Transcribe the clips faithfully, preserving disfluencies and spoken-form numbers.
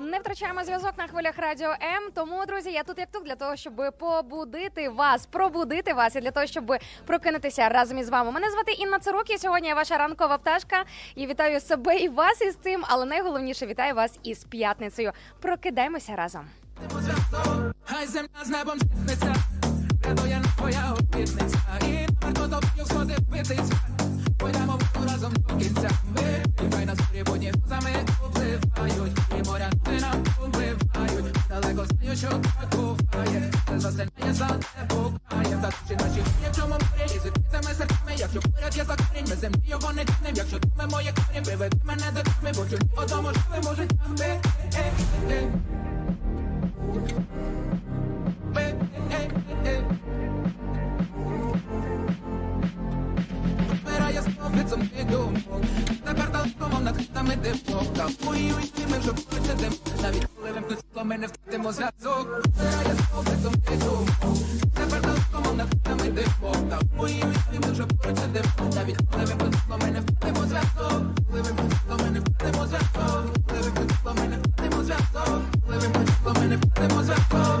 Не втрачаємо зв'язок на хвилях Радіо М, тому, друзі, я тут як тут для того, щоб побудити вас, пробудити вас і для того, щоб прокинутися разом із вами. Мене звати Інна Цирук, і сьогодні я ваша ранкова пташка. І вітаю себе і вас із цим, але найголовніше вітаю вас із п'ятницею. Прокидаємося разом. Хай земля з небом зіткнеться, рядує твоя обітниця, і варто тобою сходи впитися, пойдемо разом до кінця. Вибігай на сурі будні козами упливають, і моря ти нам упливають, далеко знаю, що так буває, це засильне за те букає. Так чи наші хвилі, в чому морі, і з відкритими серцями, якщо поряд є за корінь, ми землі його не тінем, якщо думи моє корінь, приведи мене до тюрми, бо чути одному, що ви можете тягти. Вмирає знов від сумних думок, тепер далеко над хатами димок, та в моїй уйні ми вже почидемо, навіть коли вимкнуть світло, ми не втратимо зв'язок. Вмирає знов від сумних думок, тепер далеко над хатами димок, та в моїй уйні ми вже почидемо, навіть коли вимкнуть світло, ми не втратимо зв'язок. Коли вимкнуть світло, ми не втратимо зв'язок. Коли вимкнуть світло, ми не втратимо зв'язок. Коли вимкнуть світло, ми не втратимо зв'язок.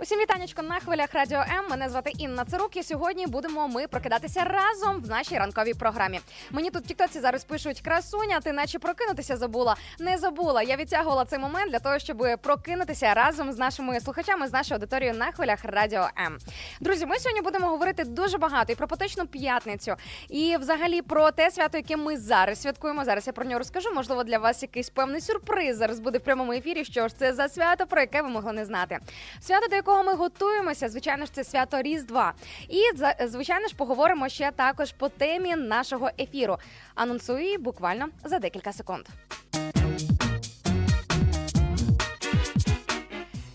Всім вітанечко на хвилях Радіо М. Мене звати Інна Цирук, і сьогодні будемо ми прокидатися разом в нашій ранковій програмі. Мені тут в тіктоці зараз пишуть: красуня, ти наче прокинутися забула. Не забула, я відтягувала цей момент для того, щоб прокинутися разом з нашими слухачами, з нашою аудиторією на хвилях Радіо М. Друзі, ми сьогодні будемо говорити дуже багато і про поточну п'ятницю, і взагалі про те свято, яке ми зараз святкуємо. Зараз я про нього розкажу, можливо, для вас якийсь певний сюрприз зараз буде в прямому ефірі, що ж це за свято, про яке ви могли не знати. Свято, до якого ми готуємося, звичайно ж, це свято Різдва. І, звичайно ж, поговоримо ще також по темі нашого ефіру. Анонсую її буквально за декілька секунд.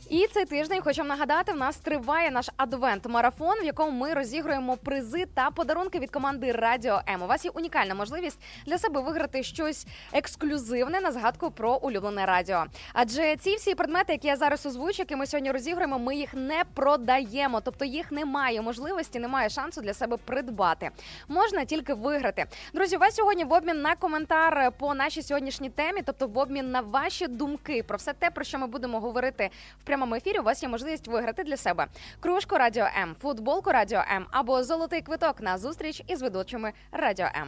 І цей тиждень, хочемо нагадати, в нас триває наш адвент-марафон, в якому ми розігруємо призи та подарунки від команди Радіо М. У вас є унікальна можливість для себе виграти щось ексклюзивне на згадку про улюблене радіо. Адже ці всі предмети, які я зараз озвучу, які ми сьогодні розігруємо, ми їх не продаємо. Тобто їх немає можливості, немає шансу для себе придбати. Можна тільки виграти. Друзі, у вас сьогодні в обмін на коментар по нашій сьогоднішній темі, тобто в обмін на ваші думки про все те, про що ми будемо говорити в прямому в ефірі, у вас є можливість виграти для себе кружку Радіо М, футболку Радіо М або золотий квиток на зустріч із ведучими Радіо М.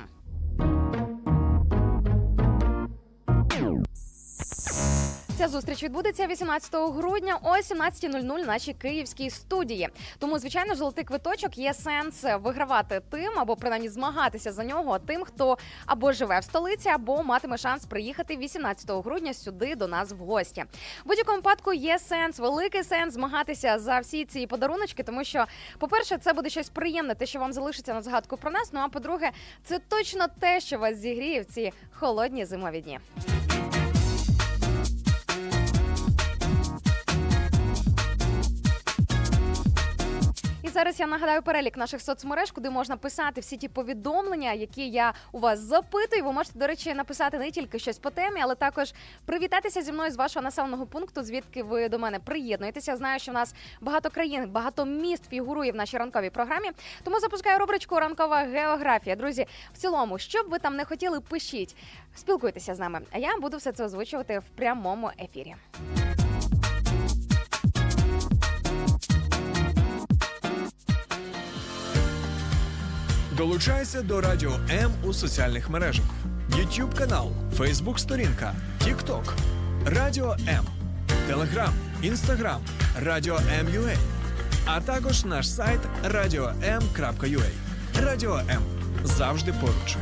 Ця зустріч відбудеться вісімнадцятого грудня о сімнадцятій нуль нуль в нашій київській студії. Тому, звичайно, жовтий квиточок є сенс вигравати тим, або принаймні змагатися за нього тим, хто або живе в столиці, або матиме шанс приїхати вісімнадцятого грудня сюди до нас в гості. В будь-якому випадку є сенс, великий сенс змагатися за всі ці подаруночки, тому що, по-перше, це буде щось приємне, те, що вам залишиться на згадку про нас, ну а по-друге, це точно те, що вас зігріє в ці холодні зимові дні. Зараз я нагадаю перелік наших соцмереж, куди можна писати всі ті повідомлення, які я у вас запитую. Ви можете, до речі, написати не тільки щось по темі, але також привітатися зі мною з вашого населеного пункту, звідки ви до мене приєднуєтеся. Знаю, що в нас багато країн, багато міст фігурує в нашій ранковій програмі, тому запускаю рубричку «Ранкова географія». Друзі, в цілому, що б ви там не хотіли, пишіть, спілкуйтеся з нами, а я буду все це озвучувати в прямому ефірі. Долучайся до Радіо М у соціальних мережах. YouTube канал, Facebook сторінка, TikTok, Радіо М, Телеграм, Інстаграм, Радіо Ем.ua, а також наш сайт радіо ем крапка ю а. Радіо М завжди поруч.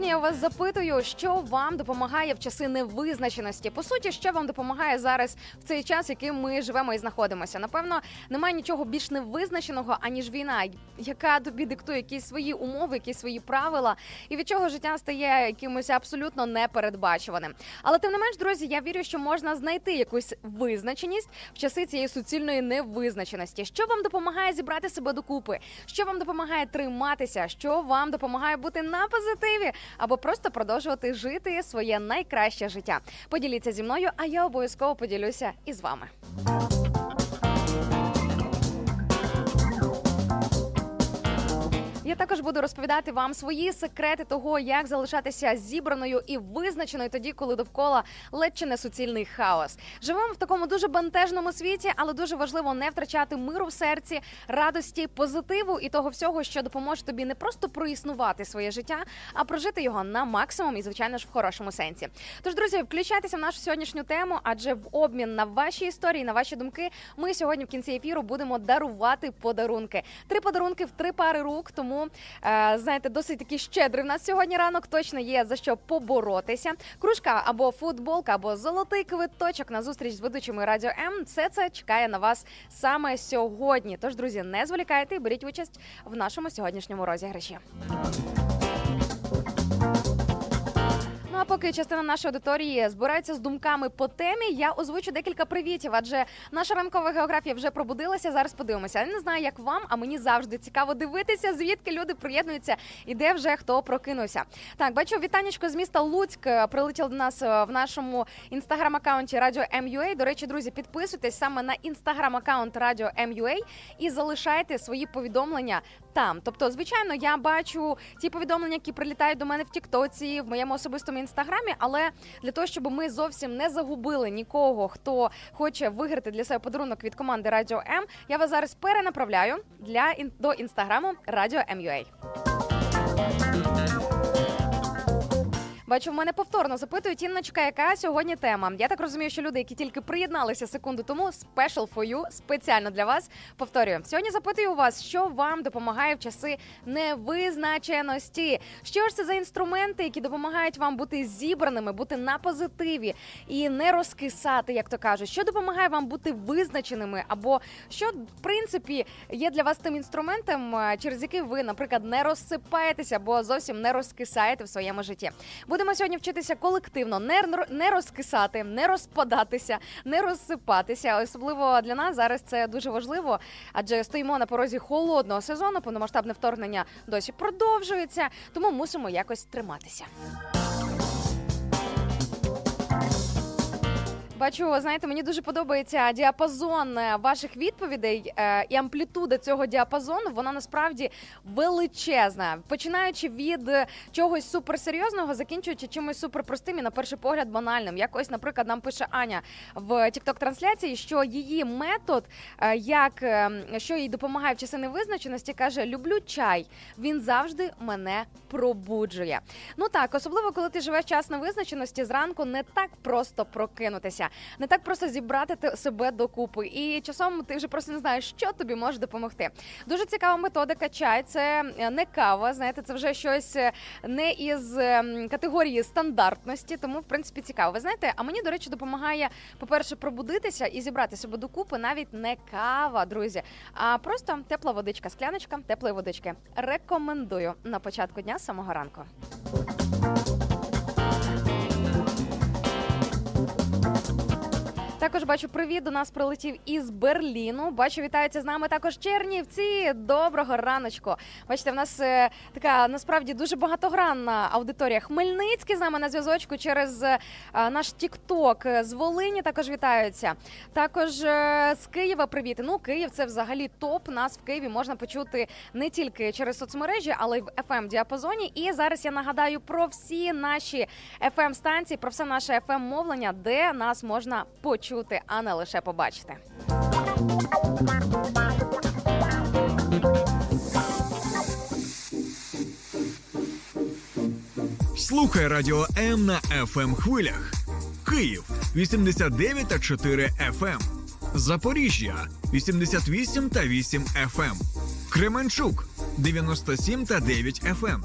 Я вас запитую, що вам допомагає в часи невизначеності? По суті, що вам допомагає зараз в цей час, яким ми живемо і знаходимося? Напевно, немає нічого більш невизначеного, аніж війна, яка тобі диктує якісь свої умови, якісь свої правила, і від чого життя стає якимось абсолютно непередбачуваним. Але тим не менш, друзі, я вірю, що можна знайти якусь визначеність в часи цієї суцільної невизначеності. Що вам допомагає зібрати себе докупи? Що вам допомагає триматися? Що вам допомагає бути на позитиві? Або просто продовжувати жити своє найкраще життя. Поділіться зі мною, а я обов'язково поділюся і з вами. Я також буду розповідати вам свої секрети того, як залишатися зібраною і визначеною тоді, коли довкола ледь чи не суцільний хаос. Живемо в такому дуже бентежному світі, але дуже важливо не втрачати миру в серці, радості, позитиву і того всього, що допоможе тобі не просто проіснувати своє життя, а прожити його на максимум і, звичайно ж, в хорошому сенсі. Тож, друзі, включайтеся в нашу сьогоднішню тему, адже в обмін на ваші історії, на ваші думки, ми сьогодні в кінці ефіру будемо дарувати подарунки. Три подарунки в три пари рук, тому знаєте, досить таки щедрий в нас сьогодні ранок, точно є за що поборотися. Кружка або футболка, або золотий квиточок на зустріч з ведучими Радіо М. Все це чекає на вас саме сьогодні. Тож, друзі, не зволікайте і беріть участь в нашому сьогоднішньому розіграші. Ну а поки частина нашої аудиторії збирається з думками по темі, я озвучу декілька привітів, адже наша ранкова географія вже пробудилася, зараз подивимося. Я не знаю, як вам, а мені завжди цікаво дивитися, звідки люди приєднуються і де вже хто прокинувся. Так, бачу, вітанечко з міста Луцьк прилетіло до нас в нашому інстаграм-аккаунті Радіо Ем.ua. До речі, друзі, підписуйтесь саме на інстаграм-аккаунт Радіо Ем.ua і залишайте свої повідомлення там. Тобто, звичайно, я бачу ті повідомлення, які прилітають до мене в тіктоці, в моєму особистому інстаграмі, але для того, щоб ми зовсім не загубили нікого, хто хоче виграти для себе подарунок від команди Радіо М, я вас зараз перенаправляю для, до інстаграму Радіо Ем.ua. Бачу, в мене повторно запитують, Інночка, яка сьогодні тема? Я так розумію, що люди, які тільки приєдналися секунду тому, special for you, спеціально для вас, повторюю. Сьогодні запитую у вас, що вам допомагає в часи невизначеності? Що ж це за інструменти, які допомагають вам бути зібраними, бути на позитиві і не розкисати, як то кажуть? Що допомагає вам бути визначеними? Або що, в принципі, є для вас тим інструментом, через який ви, наприклад, не розсипаєтеся або зовсім не розкисаєте в своєму житті? Будемо сьогодні вчитися колективно не розкисати, не розпадатися, не розсипатися. Особливо для нас зараз це дуже важливо, адже стоїмо на порозі холодного сезону, повномасштабне вторгнення досі продовжується, тому мусимо якось триматися. Бачу, знаєте, мені дуже подобається діапазон ваших відповідей і амплітуда цього діапазону, вона насправді величезна. Починаючи від чогось суперсерйозного, закінчуючи чимось суперпростим і, на перший погляд, банальним. Як ось, наприклад, нам пише Аня в TikTok-трансляції, що її метод, як, що їй допомагає в часи невизначеності, каже, люблю чай, він завжди мене пробуджує. Ну так, особливо, коли ти живеш час невизначеності, зранку не так просто прокинутися. Не так просто зібрати себе докупи. І часом ти вже просто не знаєш, що тобі може допомогти. Дуже цікава методика чай. Це не кава, знаєте, це вже щось не із категорії стандартності, тому, в принципі, цікаво. Ви знаєте, а мені, до речі, допомагає, по-перше, пробудитися і зібрати себе докупи навіть не кава, друзі, а просто тепла водичка, скляночка теплої водички. Рекомендую на початку дня з самого ранку. Також бачу, привіт до нас прилетів із Берліну. Бачу, вітаються з нами також Чернівці. Доброго раночку. Бачите, в нас е, така насправді дуже багатогранна аудиторія. Хмельницький з нами на зв'язочку через е, наш ТікТок. З Волині також вітаються. Також е, з Києва привіт. Ну, Київ – це взагалі топ. Нас в Києві можна почути не тільки через соцмережі, але й в еф ем-діапазоні. І зараз я нагадаю про всі наші еф ем-станції, про все наше еф ем-мовлення, де нас можна почути. Чути, а не лише побачити. Слухай Радіо М на еф ем-хвилях. Київ – вісімдесят дев'ять цілих чотири еф ем. Запоріжжя – вісімдесят вісім цілих вісім еф ем. Кременчук – дев'яносто сім цілих дев'ять еф ем.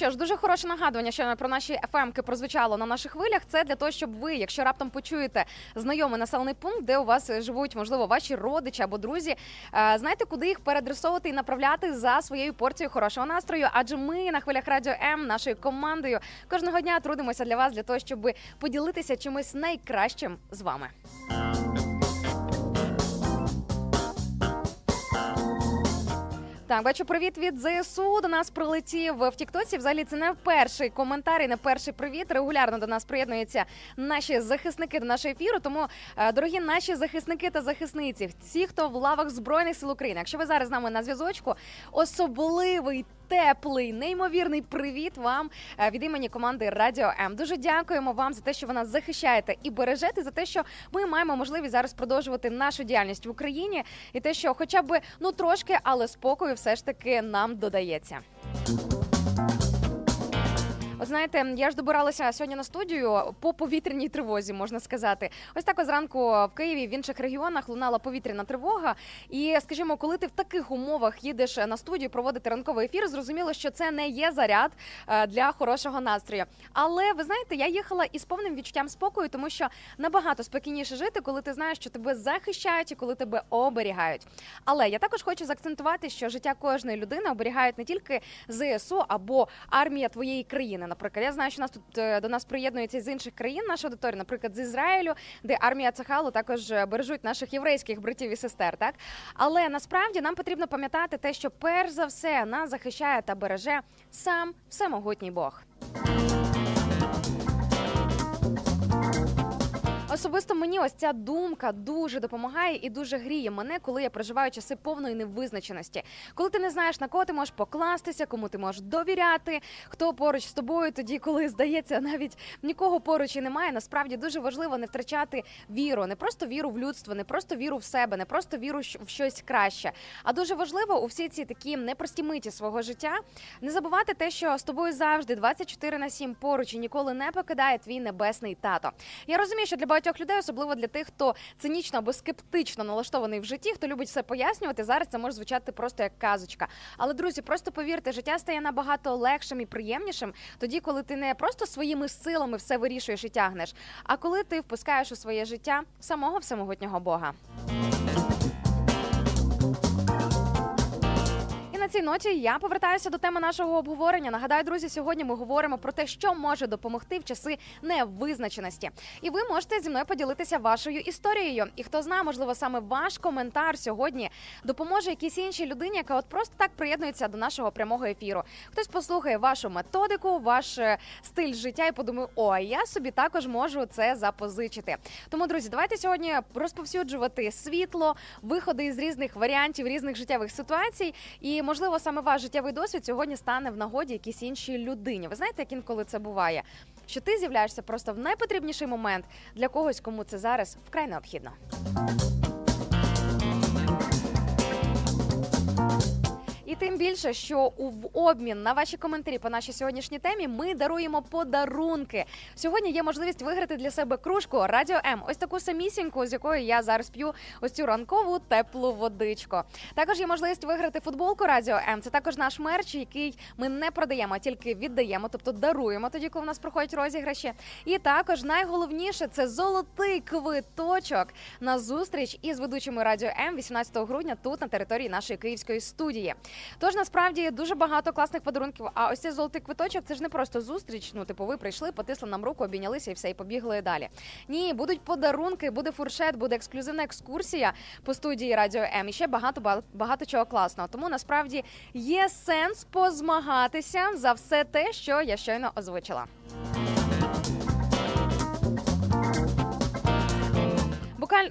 Що ж, дуже хороше нагадування, що про наші еф ем-ки прозвучало на наших хвилях. Це для того, щоб ви, якщо раптом почуєте знайомий населений пункт, де у вас живуть, можливо, ваші родичі або друзі, знаєте, куди їх переадресовувати і направляти за своєю порцією хорошого настрою. Адже ми на хвилях Радіо М нашою командою кожного дня трудимося для вас, для того, щоб поділитися чимось найкращим з вами. Так, бачу, привіт від ЗСУ до нас прилетів в тіктоці. Взагалі це не перший коментар і не перший привіт. Регулярно до нас приєднуються наші захисники до нашого ефіру. Тому, дорогі наші захисники та захисниці, всі, хто в лавах Збройних Сил України, якщо ви зараз з нами на зв'язочку, особливий теплий, неймовірний привіт вам від імені команди Радіо М. Дуже дякуємо вам за те, що ви нас захищаєте і бережете, за те, що ми маємо можливість зараз продовжувати нашу діяльність в Україні і те, що хоча б, ну, трошки, але спокою все ж таки нам додається. От знаєте, я ж добиралася сьогодні на студію по повітряній тривозі, можна сказати. Ось так ось зранку в Києві, в інших регіонах лунала повітряна тривога. І, скажімо, коли ти в таких умовах їдеш на студію проводити ранковий ефір, зрозуміло, що це не є заряд для хорошого настрою. Але, ви знаєте, я їхала із повним відчуттям спокою, тому що набагато спокійніше жити, коли ти знаєш, що тебе захищають і коли тебе оберігають. Але я також хочу заакцентувати, що життя кожної людини оберігають не тільки ЗСУ або армія твоєї країни. Наприклад, я знаю, що нас тут до нас приєднуються з інших країн наша аудиторія, наприклад, з Ізраїлю, де армія ЦАХАЛу також бережуть наших єврейських братів і сестер. Так, але насправді нам потрібно пам'ятати те, що перш за все нас захищає та береже сам всемогутній Бог. Особисто мені ось ця думка дуже допомагає і дуже гріє мене, коли я проживаю часи повної невизначеності. Коли ти не знаєш, на кого ти можеш покластися, кому ти можеш довіряти, хто поруч з тобою, тоді, коли, здається, навіть нікого поруч і немає, насправді дуже важливо не втрачати віру. Не просто віру в людство, не просто віру в себе, не просто віру в щось краще. А дуже важливо у всі ці такі непрості миті свого життя не забувати те, що з тобою завжди двадцять чотири на сім поруч і ніколи не покидає твій небесний тато. Я розумію, що для багатьох людей, особливо для тих, хто цинічно або скептично налаштований в житті, хто любить все пояснювати, зараз це може звучати просто як казочка. Але, друзі, просто повірте, життя стає набагато легшим і приємнішим тоді, коли ти не просто своїми силами все вирішуєш і тягнеш, а коли ти впускаєш у своє життя самого всемогутнього Бога. На цій ноті я повертаюся до теми нашого обговорення. Нагадаю, друзі, сьогодні ми говоримо про те, що може допомогти в часи невизначеності. І ви можете зі мною поділитися вашою історією. І хто знає, можливо, саме ваш коментар сьогодні допоможе якійсь іншій людині, яка от просто так приєднується до нашого прямого ефіру. Хтось послухає вашу методику, ваш стиль життя і подумає, о, я собі також можу це запозичити. Тому, друзі, давайте сьогодні розповсюджувати світло, виходи із різних варіантів, різних життєвих ситуацій. І можливо, саме ваш життєвий досвід сьогодні стане в нагоді якійсь іншій людині. Ви знаєте, як інколи це буває? Що ти з'являєшся просто в найпотрібніший момент для когось, кому це зараз вкрай необхідно. І тим більше, що в обмін на ваші коментарі по нашій сьогоднішній темі ми даруємо подарунки. Сьогодні є можливість виграти для себе кружку «Радіо М». Ось таку самісіньку, з якою я зараз п'ю ось цю ранкову теплу водичку. Також є можливість виграти футболку «Радіо М». Це також наш мерч, який ми не продаємо, а тільки віддаємо, тобто даруємо тоді, коли в нас проходять розіграші. І також найголовніше – це золотий квиточок на зустріч із ведучими «Радіо М» вісімнадцятого грудня тут, на території нашої київської студії. Тож, насправді, дуже багато класних подарунків. А ось цей золотий квиточок – це ж не просто зустріч, ну, типу, ви прийшли, потисли нам руку, обійнялися і все, і побігли далі. Ні, будуть подарунки, буде фуршет, буде ексклюзивна екскурсія по студії «Радіо М» і ще багато, багато чого класного. Тому, насправді, є сенс позмагатися за все те, що я щойно озвучила.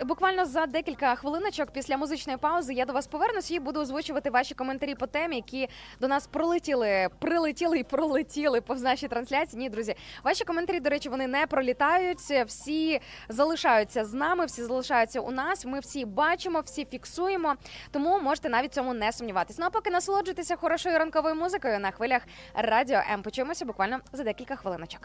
Буквально за декілька хвилиночок після музичної паузи я до вас повернусь і буду озвучувати ваші коментарі по темі, які до нас пролетіли, прилетіли і пролетіли повз наші трансляції. Ні, друзі, ваші коментарі, до речі, вони не пролітають, всі залишаються з нами, всі залишаються у нас, ми всі бачимо, всі фіксуємо, тому можете навіть цьому не сумніватися. Ну а поки насолоджуйтеся хорошою ранковою музикою на хвилях «Радіо М». Почуємося буквально за декілька хвилиночок.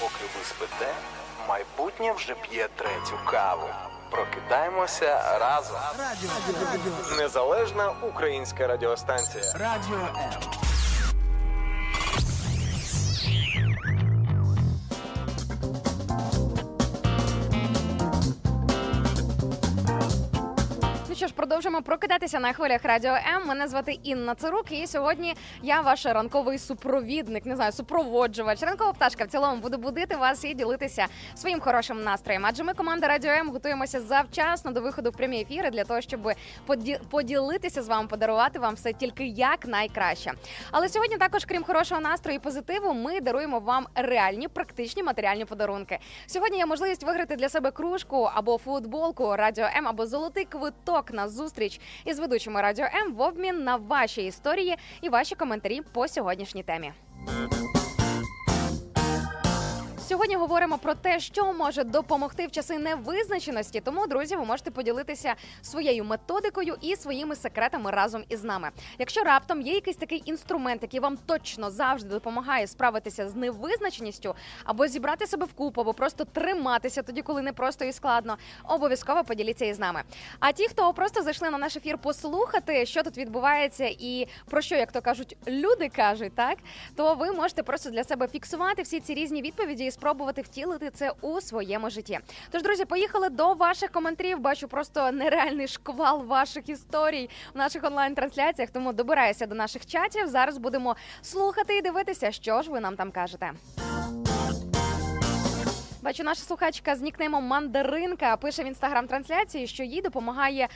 Поки ви спите, майбутнє вже п'є третю каву. Прокидаємося разом. Радіо. Радіо. Незалежна українська радіостанція. Радіо М. що ж, продовжимо прокидатися на хвилях Радіо М. Мене звати Інна Цирук, і сьогодні я ваш ранковий супровідник, не знаю, супроводжувач. Ранкова пташка в цілому буде будити вас і ділитися своїм хорошим настроєм. Адже ми, команда Радіо М, готуємося завчасно до виходу в прямі ефіри для того, щоб поді- поділитися з вами, подарувати вам все тільки як найкраще. Але сьогодні також, крім хорошого настрою і позитиву, ми даруємо вам реальні, практичні матеріальні подарунки. Сьогодні є можливість виграти для себе кружку або футболку Радіо М, або золотий квиток на зустріч із ведучими Радіо М в обмін на ваші історії і ваші коментарі по сьогоднішній темі. Сьогодні говоримо про те, що може допомогти в часи невизначеності, тому, друзі, ви можете поділитися своєю методикою і своїми секретами разом із нами. Якщо раптом є якийсь такий інструмент, який вам точно завжди допомагає справитися з невизначеністю, або зібрати себе вкупу, або просто триматися тоді, коли непросто і складно, обов'язково поділіться із нами. А ті, хто просто зайшли на наш ефір послухати, що тут відбувається і про що, як то кажуть, люди кажуть, так, то ви можете просто для себе фіксувати всі ці різні відповіді і спробувати втілити це у своєму житті. Тож, друзі, поїхали до ваших коментарів. Бачу просто нереальний шквал ваших історій в наших онлайн-трансляціях, тому добирайся до наших чатів. Зараз будемо слухати і дивитися, що ж ви нам там кажете. Бачу, наша слухачка з нікнеймом Мандаринка пише в інстаграм-трансляції, що їй допомагає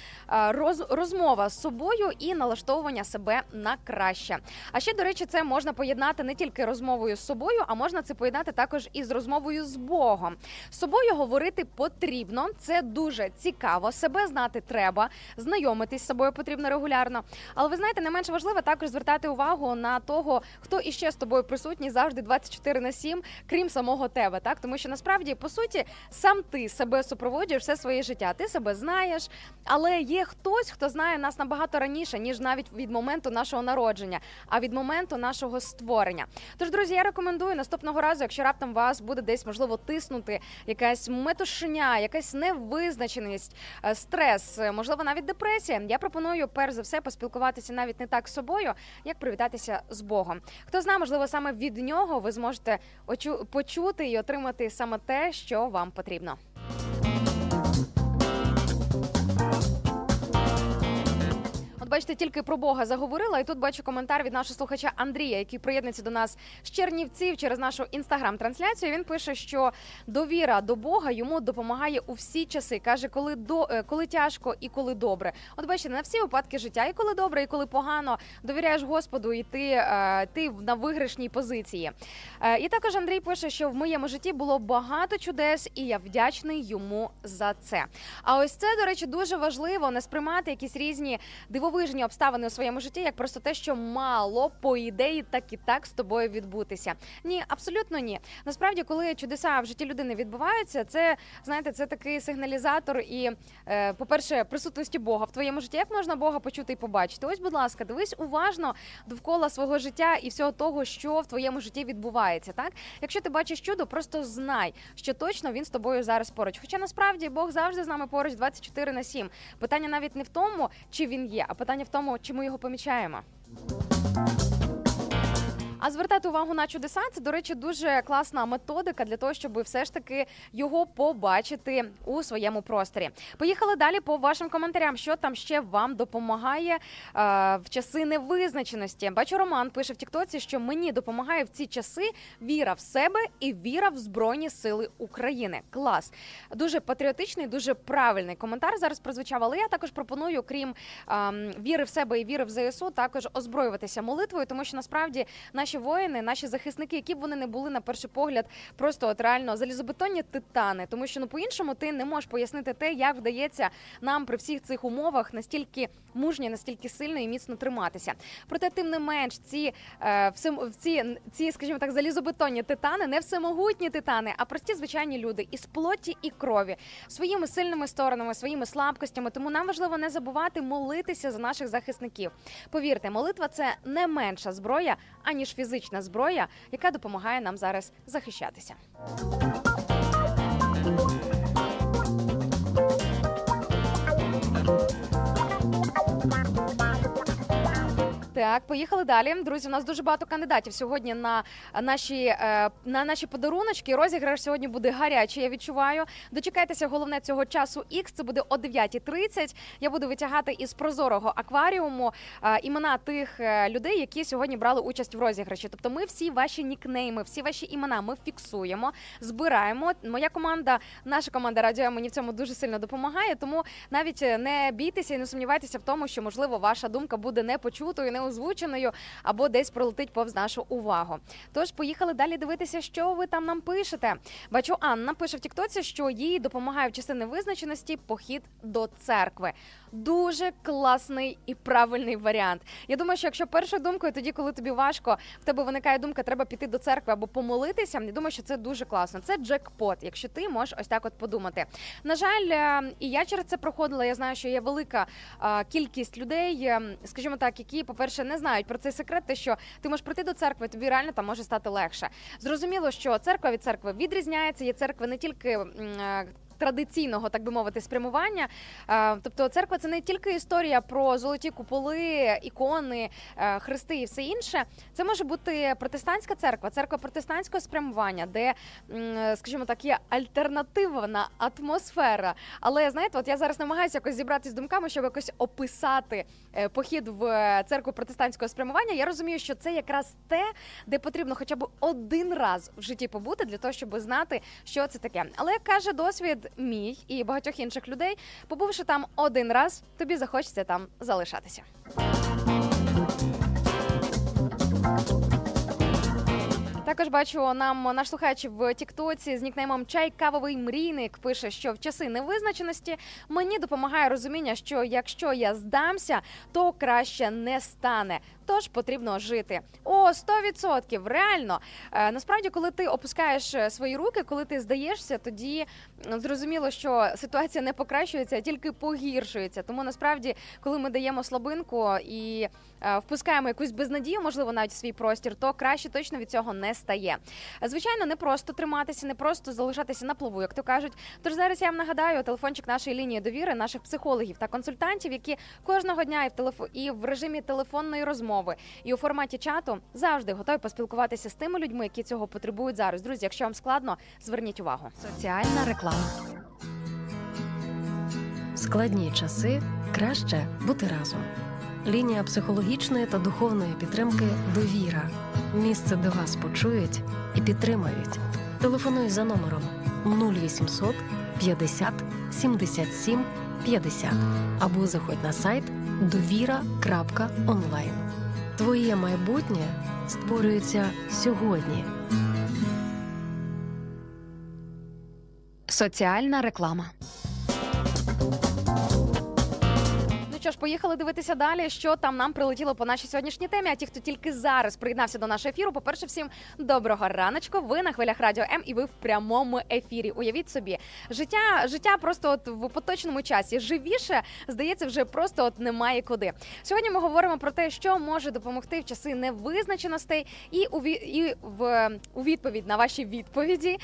роз, розмова з собою і налаштовування себе на краще. А ще, до речі, це можна поєднати не тільки розмовою з собою, а можна це поєднати також і з розмовою з Богом. З собою говорити потрібно, це дуже цікаво, себе знати треба, знайомитись з собою потрібно регулярно. Але ви знаєте, не менш важливо також звертати увагу на того, хто іще з тобою присутній завжди двадцять чотири на сім, крім самого тебе, так? Тому що насправді Насправді, по суті, сам ти себе супроводжуєш все своє життя, ти себе знаєш, але є хтось, хто знає нас набагато раніше, ніж навіть від моменту нашого народження, а від моменту нашого створення. Тож, друзі, я рекомендую наступного разу, якщо раптом вас буде десь, можливо, тиснути якась метушня, якась невизначеність, стрес, можливо, навіть депресія, я пропоную, перш за все, поспілкуватися навіть не так з собою, як привітатися з Богом. Хто знає, можливо, саме від нього ви зможете очу- почути і отримати саме те, що вам потрібно. От бачите, тільки про Бога заговорила, і тут бачу коментар від нашого слухача Андрія, який приєднується до нас з Чернівців через нашу інстаграм-трансляцію. Він пише, що довіра до Бога йому допомагає у всі часи. Каже, коли, до, коли тяжко і коли добре. От бачите, на всі випадки життя, і коли добре, і коли погано, довіряєш Господу, і ти, ти на виграшній позиції. І також Андрій пише, що в моєму житті було багато чудес, і я вдячний йому за це. А ось це, до речі, дуже важливо, не сприймати якісь різні дивовижні вижені обставини у своєму житті, як просто те, що мало по ідеї так і так з тобою відбутися. Ні, абсолютно ні. Насправді, коли чудеса в житті людини відбуваються, це, знаєте, це такий сигналізатор і, е, по-перше, присутності Бога в твоєму житті. Як можна Бога почути і побачити? Ось, будь ласка, дивись уважно довкола свого життя і всього того, що в твоєму житті відбувається, так? Якщо ти бачиш чудо, просто знай, що точно він з тобою зараз поруч. Хоча, насправді, Бог завжди з нами поруч двадцять чотири на сім. Питання навіть не в тому, чи він є, а питання в тому, чи ми його помічаємо. А звертати увагу на чудеса – це, до речі, дуже класна методика для того, щоб все ж таки його побачити у своєму просторі. Поїхали далі по вашим коментарям, що там ще вам допомагає е, в часи невизначеності. Бачу, Роман пише в тіктоці, що мені допомагає в ці часи віра в себе і віра в Збройні Сили України. Клас! Дуже патріотичний, дуже правильний коментар зараз прозвучав, але я також пропоную, крім е, віри в себе і віри в ЗСУ, також озброюватися молитвою, тому що, насправді, наші Наші воїни, наші захисники, які б вони не були на перший погляд, просто от реально залізобетонні титани, тому що ну по-іншому ти не можеш пояснити те, як вдається нам при всіх цих умовах настільки мужньо, настільки сильно і міцно триматися. Проте, тим не менш, ці, е, ці, ці, скажімо так, залізобетонні титани, не всемогутні титани, а прості звичайні люди із плоті і крові, своїми сильними сторонами, своїми слабкостями. Тому нам важливо не забувати молитися за наших захисників. Повірте, молитва – це не менша зброя, аніж фізична зброя, яка допомагає нам зараз захищатися. Так, поїхали далі. Друзі, у нас дуже багато кандидатів сьогодні на наші, на наші подаруночки. Розіграш сьогодні буде гарячий, я відчуваю. Дочекайтеся, головне, цього часу X. Це буде о дев'ята тридцять. Я буду витягати із прозорого акваріуму імена тих людей, які сьогодні брали участь в розіграші. Тобто ми всі ваші нікнейми, всі ваші імена ми фіксуємо, збираємо. Моя команда, наша команда Радіо М мені в цьому дуже сильно допомагає. Тому навіть не бійтеся і не сумнівайтеся в тому, що, можливо, ваша думка буде не почутою, не озвученою або десь пролетить повз нашу увагу. Тож поїхали далі дивитися, що ви там нам пишете. Бачу, Анна пише в тіктоці, що їй допомагає в часи невизначеності похід до церкви. Дуже класний і правильний варіант. Я думаю, що якщо першою думкою, тоді, коли тобі важко, в тебе виникає думка, треба піти до церкви або помолитися, я думаю, що це дуже класно. Це джекпот, якщо ти можеш ось так от подумати. На жаль, і я через це проходила, я знаю, що є велика кількість людей, скажімо так, які, по-перше, не знають про цей секрет, те, що ти можеш прийти до церкви, тобі реально там може стати легше. Зрозуміло, що церква від церкви відрізняється, є церкви не тільки традиційного, так би мовити, спрямування. Тобто церква – це не тільки історія про золоті куполи, ікони, хрести і все інше. Це може бути протестантська церква, церква протестантського спрямування, де, скажімо так, є альтернативна атмосфера. Але, знаєте, от я зараз намагаюся якось зібратися з думками, щоб якось описати похід в церкву протестантського спрямування. Я розумію, що це якраз те, де потрібно хоча б один раз в житті побути для того, щоб знати, що це таке. Але, як каже досвід мій і багатьох інших людей, побувши там один раз, тобі захочеться там залишатися. Також бачу, нам наш слухач в тіктоці з нікнеймом «Чай, кавовий мрійник» пише, що в часи невизначеності мені допомагає розуміння, що якщо я здамся, то краще не стане. Тож потрібно жити. О, сто відсотків, реально. Е, насправді, коли ти опускаєш свої руки, коли ти здаєшся, тоді зрозуміло, що ситуація не покращується, а тільки погіршується. Тому насправді, коли ми даємо слабинку і е, впускаємо якусь безнадію, можливо, навіть в свій простір, то краще точно від цього не стає. Звичайно, не просто триматися, не просто залишатися на плаву, як то кажуть. Тож зараз я вам нагадаю телефончик нашої лінії довіри, наших психологів та консультантів, які кожного дня і в, телеф... і в режимі телефонної розмови, і у форматі чату завжди готові поспілкуватися з тими людьми, які цього потребують зараз. Друзі, якщо вам складно, зверніть увагу. Соціальна реклама. В складні часи краще бути разом. Лінія психологічної та духовної підтримки «Довіра». Місце, де вас почують і підтримають. Телефонуй за номером нуль вісімсот п'ятдесят сімдесят сім п'ятдесят або заходь на сайт довіра крапка онлайн. Твоє майбутнє створюється сьогодні. Соціальна реклама. Що ж, поїхали дивитися далі, що там нам прилетіло по нашій сьогоднішній темі. А ті, хто тільки зараз приєднався до нашого ефіру, по-перше, всім доброго раночку. Ви на хвилях Радіо М і ви в прямому ефірі. Уявіть собі, життя, життя просто от в поточному часі. Живіше, здається, вже просто от немає куди. Сьогодні ми говоримо про те, що може допомогти в часи невизначеностей. І у, і в, у відповідь на ваші відповіді,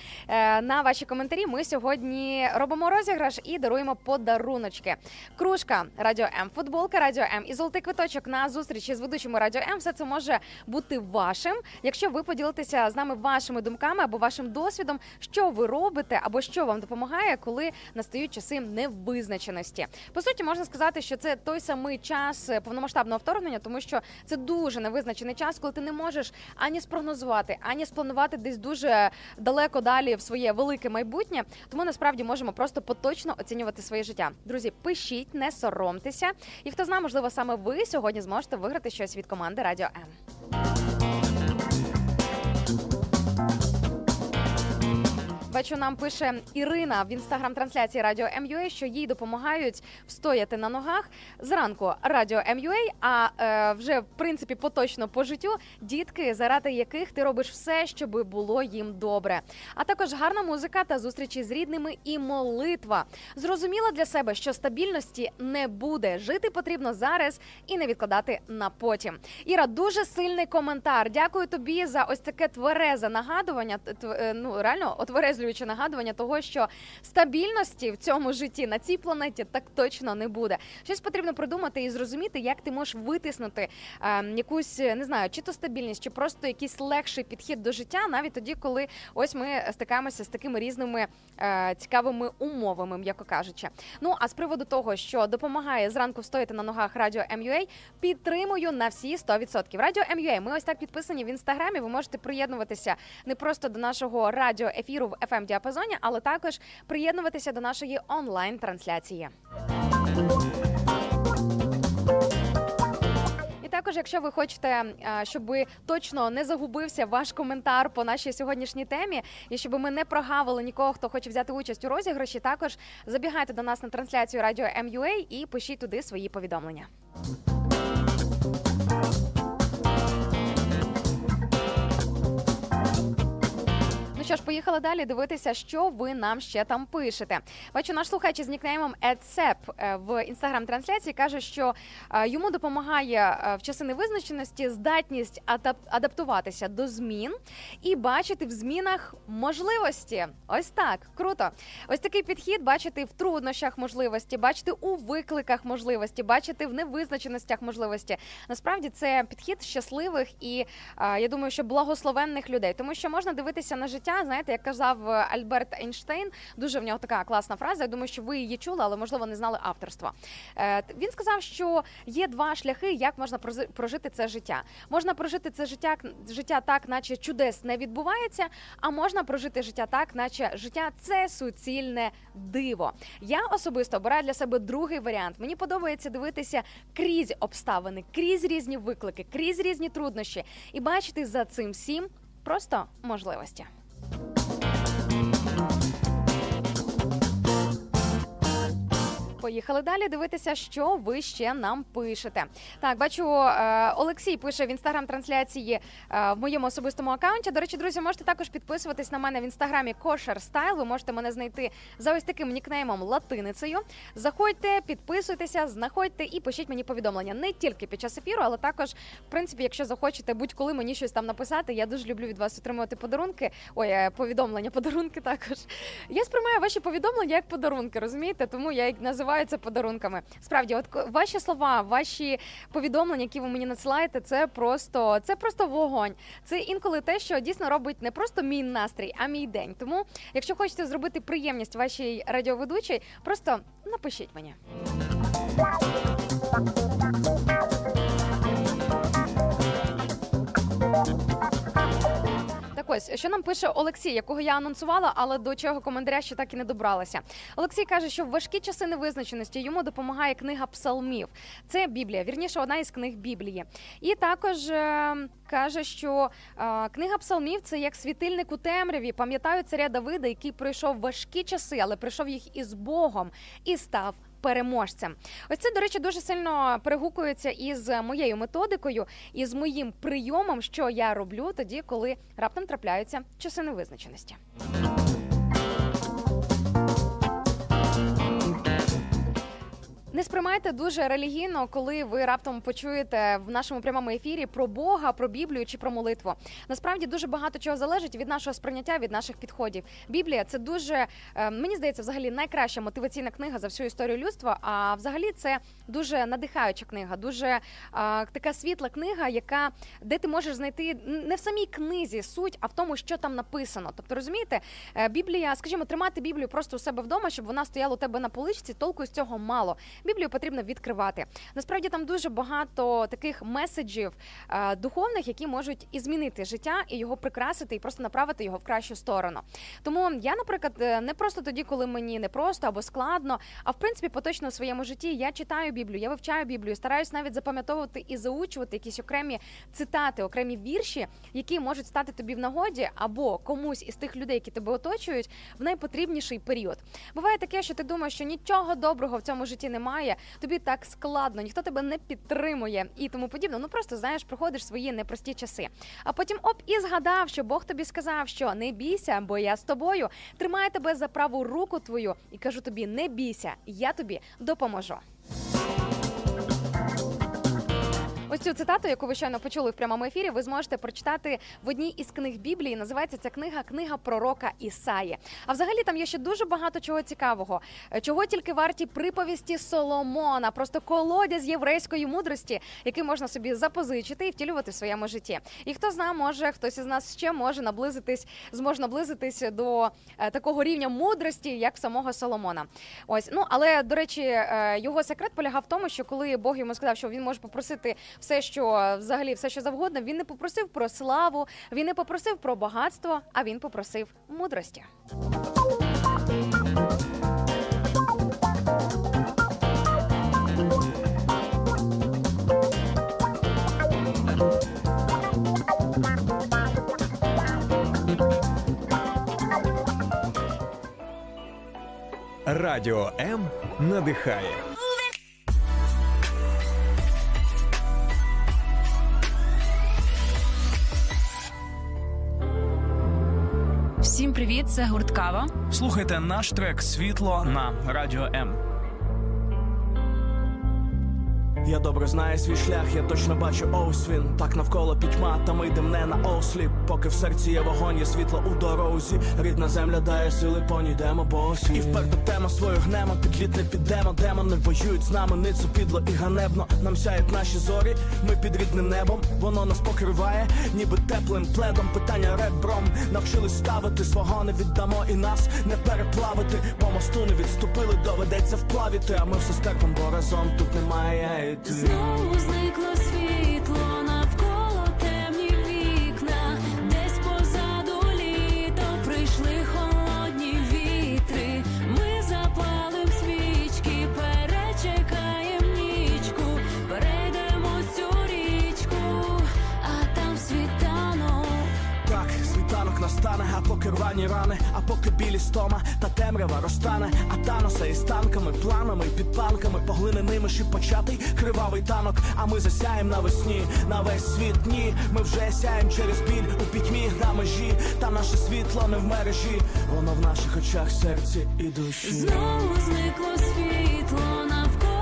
на ваші коментарі ми сьогодні робимо розіграш і даруємо подаруночки. Кружка Радіо М, футболка Радіо М і золотий квиточок на зустрічі з ведучими Радіо М. Все це може бути вашим, якщо ви поділитеся з нами вашими думками або вашим досвідом, що ви робите або що вам допомагає, коли настають часи невизначеності. По суті, можна сказати, що це той самий час повномасштабного вторгнення, тому що це дуже невизначений час, коли ти не можеш ані спрогнозувати, ані спланувати десь дуже далеко далі в своє велике майбутнє. Тому насправді можемо просто поточно оцінювати своє життя. Друзі, пишіть, не соромтеся. І хто знає, можливо, саме ви сьогодні зможете виграти щось від команди Радіо М. Бачу, нам пише Ірина в інстаграм-трансляції Радіо М.Ю.А., що їй допомагають встояти на ногах. Зранку Радіо М.Ю.А., а е, вже, в принципі, поточно по життю дітки, заради яких ти робиш все, щоб було їм добре. А також гарна музика та зустрічі з рідними і молитва. Зрозуміла для себе, що стабільності не буде. Жити потрібно зараз і не відкладати на потім. Іра, дуже сильний коментар. Дякую тобі за ось таке тверезе нагадування. Тв... Ну, реально, отверезлюю підбурююче нагадування того, що стабільності в цьому житті на цій планеті так точно не буде. Щось потрібно придумати і зрозуміти, як ти можеш витиснути е, якусь, не знаю, чи то стабільність, чи просто якийсь легший підхід до життя, навіть тоді, коли ось ми стикаємося з такими різними е, цікавими умовами, м'яко кажучи. Ну, а з приводу того, що допомагає зранку встояти на ногах Радіо Ем Ю Ей, підтримую на всі сто відсотків. Радіо Ем Ю Ей, ми ось так підписані в Інстаграмі, ви можете приєднуватися не просто до нашого радіоефіру в еф ем-діапазоні, але також приєднуватися до нашої онлайн-трансляції. Також, якщо ви хочете, щоб точно не загубився ваш коментар по нашій сьогоднішній темі, і щоб ми не прогавили нікого, хто хоче взяти участь у розіграші, також забігайте до нас на трансляцію Радіо Ем Ю Ей і пишіть туди свої повідомлення. Що ж, поїхали далі дивитися, що ви нам ще там пишете. Бачу, наш слухач із нікнеймом Едсеп в інстаграм-трансляції каже, що йому допомагає в часи невизначеності здатність адаптуватися до змін і бачити в змінах можливості. Ось так, круто. Ось такий підхід: бачити в труднощах можливості, бачити у викликах можливості, бачити в невизначеностях можливості. Насправді це підхід щасливих і, я думаю, що благословенних людей, тому що можна дивитися на життя. Знаєте, як казав Альберт Ейнштейн, дуже в нього така класна фраза, я думаю, що ви її чули, але, можливо, не знали авторства. Він сказав, що є два шляхи, як можна прожити це життя. Можна прожити це життя, життя так, наче чудес не відбувається, а можна прожити життя так, наче життя – це суцільне диво. Я особисто обираю для себе другий варіант. Мені подобається дивитися крізь обставини, крізь різні виклики, крізь різні труднощі і бачити за цим всім просто можливості. Поїхали далі дивитися, що ви ще нам пишете. Так, бачу, Олексій пише в інстаграм-трансляції в моєму особистому акаунті. До речі, друзі, можете також підписуватись на мене в інстаграмі Кошерстайл. Ви можете мене знайти за ось таким нікнеймом латиницею. Заходьте, підписуйтеся, знаходьте і пишіть мені повідомлення. Не тільки під час ефіру, але також, в принципі, якщо захочете будь-коли мені щось там написати, я дуже люблю від вас отримувати подарунки. Ой, повідомлення, подарунки також. Я сприймаю ваші повідомлення як подарунки, розумієте? Тому я їх називаю це подарунками. Справді, от ваші слова, ваші повідомлення, які ви мені надсилаєте, це просто, це просто вогонь. Це інколи те, що дійсно робить не просто мій настрій, а мій день. Тому, якщо хочете зробити приємність вашій радіоведучій, просто напишіть мені. Ось, що нам пише Олексій, якого я анонсувала, але до чого коментаря ще так і не добралася. Олексій каже, що в важкі часи невизначеності йому допомагає книга псалмів. Це Біблія, вірніше, одна із книг Біблії. І також е- каже, що е- книга псалмів – це як світильник у темряві. Пам'ятаю царя Давида, який пройшов важкі часи, але пройшов їх із Богом і став переможцем. Ось це, до речі, дуже сильно перегукується із моєю методикою, із моїм прийомом, що я роблю тоді, коли раптом трапляються часи невизначеності. Не сприймайте дуже релігійно, коли ви раптом почуєте в нашому прямому ефірі про Бога, про Біблію чи про молитву. Насправді дуже багато чого залежить від нашого сприйняття, від наших підходів. Біблія – це дуже, мені здається, взагалі найкраща мотиваційна книга за всю історію людства, а взагалі це дуже надихаюча книга, дуже а, така світла книга, яка, де ти можеш знайти не в самій книзі суть, а в тому, що там написано. Тобто, розумієте, Біблія, скажімо, тримати Біблію просто у себе вдома, щоб вона стояла у тебе на поличці, толку з цього мало. Біблію потрібно відкривати. Насправді там дуже багато таких меседжів е, духовних, які можуть і змінити життя, і його прикрасити, і просто направити його в кращу сторону. Тому я, наприклад, не просто тоді, коли мені непросто або складно, а в принципі поточно у своєму житті я читаю Біблію, я вивчаю Біблію, стараюсь навіть запам'ятовувати і заучувати якісь окремі цитати, окремі вірші, які можуть стати тобі в нагоді або комусь із тих людей, які тебе оточують, в найпотрібніший період. Буває таке, що ти думаєш, що нічого доброго в цьому житті немає, тобі так складно, ніхто тебе не підтримує і тому подібне. Ну просто, знаєш, проходиш свої непрості часи. А потім оп і згадав, що Бог тобі сказав, що не бійся, бо я з тобою, тримаю тебе за праву руку твою і кажу тобі, не бійся, я тобі допоможу. Ось цю цитату, яку ви щойно почули в прямому ефірі, ви зможете прочитати в одній із книг Біблії. Називається ця книга «Книга пророка Ісаї». А взагалі там є ще дуже багато чого цікавого. Чого тільки варті приповісті Соломона, просто колодязь єврейської мудрості, який можна собі запозичити і втілювати в своєму житті. І хто знає, може, хтось із нас ще може наблизитись, зможе наблизитись до такого рівня мудрості, як самого Соломона. Ось, ну, але, до речі, його секрет полягав в тому, що коли Бог йому сказав, що він може попросити все, що взагалі, все, що завгодно, він не попросив про славу, він не попросив про багатство, а він попросив мудрості. Радіо М надихає. Всім привіт, це Гурткава. Слухайте наш трек «Світло» на Радіо М. Я добре знаю свій шлях, я точно бачу ось він. Так навколо пітьма, та ми йдем не на осліп. Поки в серці є вогонь, є світло у дорозі. Рідна земля дає сили, по ній йдемо босі. І вперто тема свою гнемо, під лід не підемо. Демони воюють з нами, ницу підло і ганебно. Нам сяють наші зорі, ми під рідним небом. Воно нас покриває, ніби теплим пледом. Питання ребром, навчились ставити. Свого не віддамо і нас не переплавити. По мосту не відступили, доведеться вплавити. А ми все стерпом, бо разом тут немає. Знову зникло світло навколо темні вікна, десь позаду літо прийшли холодні вітри. Ми запалим свічки, перечекаєм нічку, перейдемо цю річку, а там світанок. Так, світанок настане, а поки рвані рани, а поки білі стома, та темрява розтане. А Таноса із танками, планами, під панками, поглиненими шипочатий кривавий танок. А ми засяєм навесні, на весь світ, ні. Ми вже сяєм через біль у пітьмі на межі. Та наше світло не в мережі, воно в наших очах, серці і душі. Знову зникло світло навколо.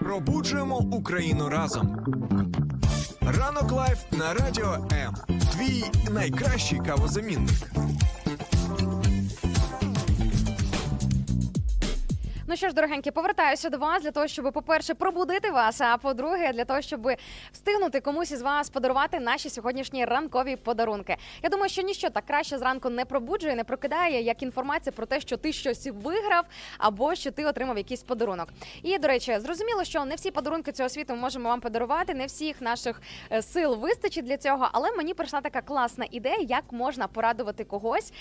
Пробуджуємо Україну разом. Ранок лайв на Радіо М. Твій найкращий кавозамінник. Ну що ж, дорогенькі, повертаюся до вас для того, щоб, по-перше, пробудити вас, а по-друге, для того, щоб встигнути комусь із вас подарувати наші сьогоднішні ранкові подарунки. Я думаю, що ніщо так краще зранку не пробуджує, не прокидає, як інформація про те, що ти щось виграв або що ти отримав якийсь подарунок. І, до речі, зрозуміло, що не всі подарунки цього світу ми можемо вам подарувати, не всіх наших сил вистачить для цього, але мені прийшла така класна ідея, як можна порадувати когось,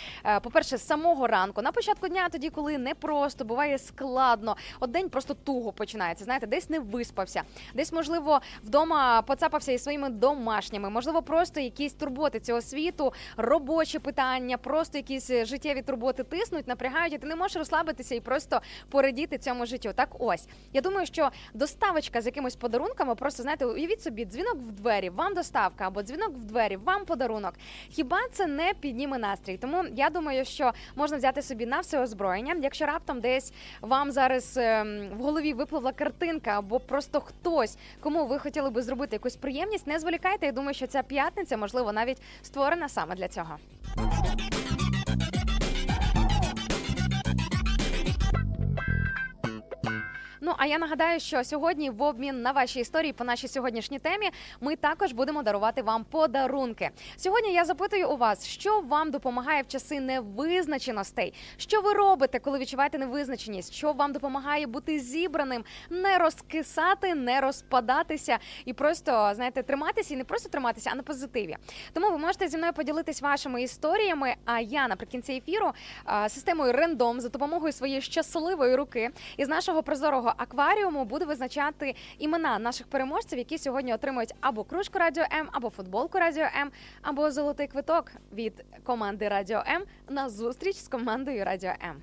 по-перше, з самого ранку. На початку дня, тоді, коли непросто, буває складно. Ладно, от день просто туго починається, знаєте, десь не виспався, десь, можливо, вдома поцапався із своїми домашніми, можливо, просто якісь турботи цього світу, робочі питання, просто якісь життєві турботи тиснуть, напрягають, і ти не можеш розслабитися і просто порадіти цьому життю. Так ось, я думаю, що доставочка з якимись подарунками, просто, знаєте, уявіть собі, дзвінок в двері, вам доставка, або дзвінок в двері, вам подарунок. Хіба це не підніме настрій? Тому я думаю, що можна взяти собі на все озброєння, якщо раптом десь вам зараз в голові випливла картинка або просто хтось, кому ви хотіли би зробити якусь приємність, не зволікайте. Я думаю, що ця п'ятниця, можливо, навіть створена саме для цього. Ну, а я нагадаю, що сьогодні в обмін на ваші історії по нашій сьогоднішній темі ми також будемо дарувати вам подарунки. Сьогодні я запитую у вас, що вам допомагає в часи невизначеностей? Що ви робите, коли відчуваєте невизначеність? Що вам допомагає бути зібраним, не розкисати, не розпадатися і просто, знаєте, триматися, і не просто триматися, а на позитиві? Тому ви можете зі мною поділитись вашими історіями, а я наприкінці ефіру системою рандом за допомогою своєї щасливої руки із нашого прозорого акваріуму буду визначати імена наших переможців, які сьогодні отримують або кружку Радіо М, або футболку Радіо М, або золотий квиток від команди Радіо М на зустріч з командою Радіо М.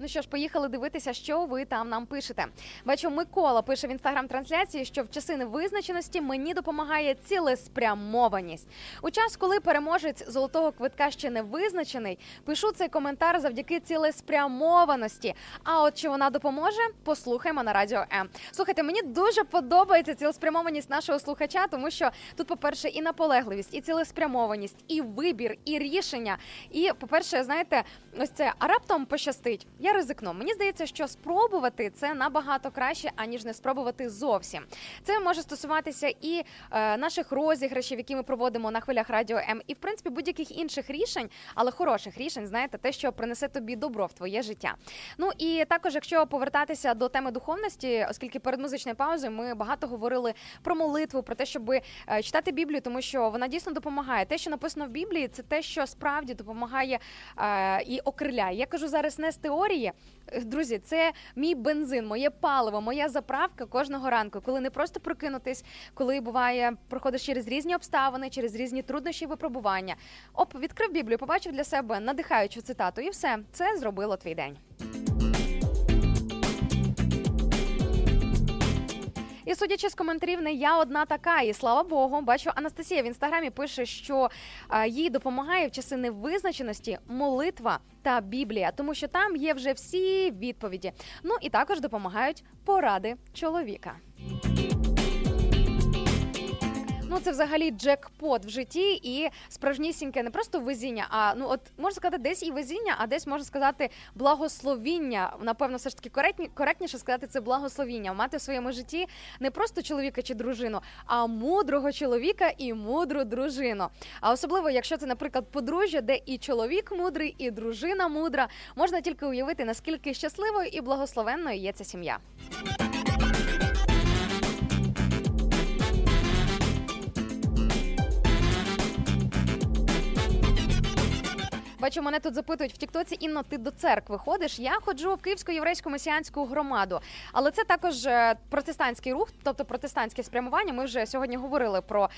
Ну що ж, поїхали дивитися, що ви там нам пишете. Бачу, Микола пише в інстаграм-трансляції, що в часи невизначеності мені допомагає цілеспрямованість. У час, коли переможець золотого квитка ще не визначений, пишу цей коментар завдяки цілеспрямованості. А от чи вона допоможе, послухаємо на Радіо М. Слухайте, мені дуже подобається цілеспрямованість нашого слухача, тому що тут, по-перше, і наполегливість, і цілеспрямованість, і вибір, і рішення. І, по-перше, знаєте, ось це, а раптом пощастить. Ризикно. Мені здається, що спробувати це набагато краще, аніж не спробувати зовсім. Це може стосуватися і е, наших розіграшів, які ми проводимо на хвилях Радіо М, і, в принципі, будь-яких інших рішень, але хороших рішень, знаєте, те, що принесе тобі добро в твоє життя. Ну і також, якщо повертатися до теми духовності, оскільки перед музичною паузою ми багато говорили про молитву, про те, щоб читати Біблію, тому що вона дійсно допомагає. Те, що написано в Біблії, це те, що справді допомагає е, і окриляє. Я кажу зараз не з теорії. Друзі, це мій бензин, моє паливо, моя заправка кожного ранку, коли не просто прокинутись, коли буває, проходиш через різні обставини, через різні труднощі і випробування. Оп, відкрив Біблію, побачив для себе надихаючу цитату, і все, це зробило твій день. І, судячи з коментарів, не я одна така, і слава Богу, бачу, Анастасія в інстаграмі пише, що їй допомагає в часи невизначеності молитва та Біблія, тому що там є вже всі відповіді. Ну і також допомагають поради чоловіка. Ну, це взагалі джекпот в житті і справжнісіньке не просто везіння, а, ну, от, можна сказати, десь і везіння, а десь, можна сказати, благословіння. Напевно, все ж таки коректні, коректніше сказати це благословіння. Мати в своєму житті не просто чоловіка чи дружину, а мудрого чоловіка і мудру дружину. А особливо, якщо це, наприклад, подружжя, де і чоловік мудрий, і дружина мудра, можна тільки уявити, наскільки щасливою і благословенною є ця сім'я. Бачу, мене тут запитують в тіктоці, Інно, ти до церкви ходиш? Я ходжу в Київську єврейську месіанську громаду. Але це також протестантський рух, тобто протестантське спрямування. Ми вже сьогодні говорили про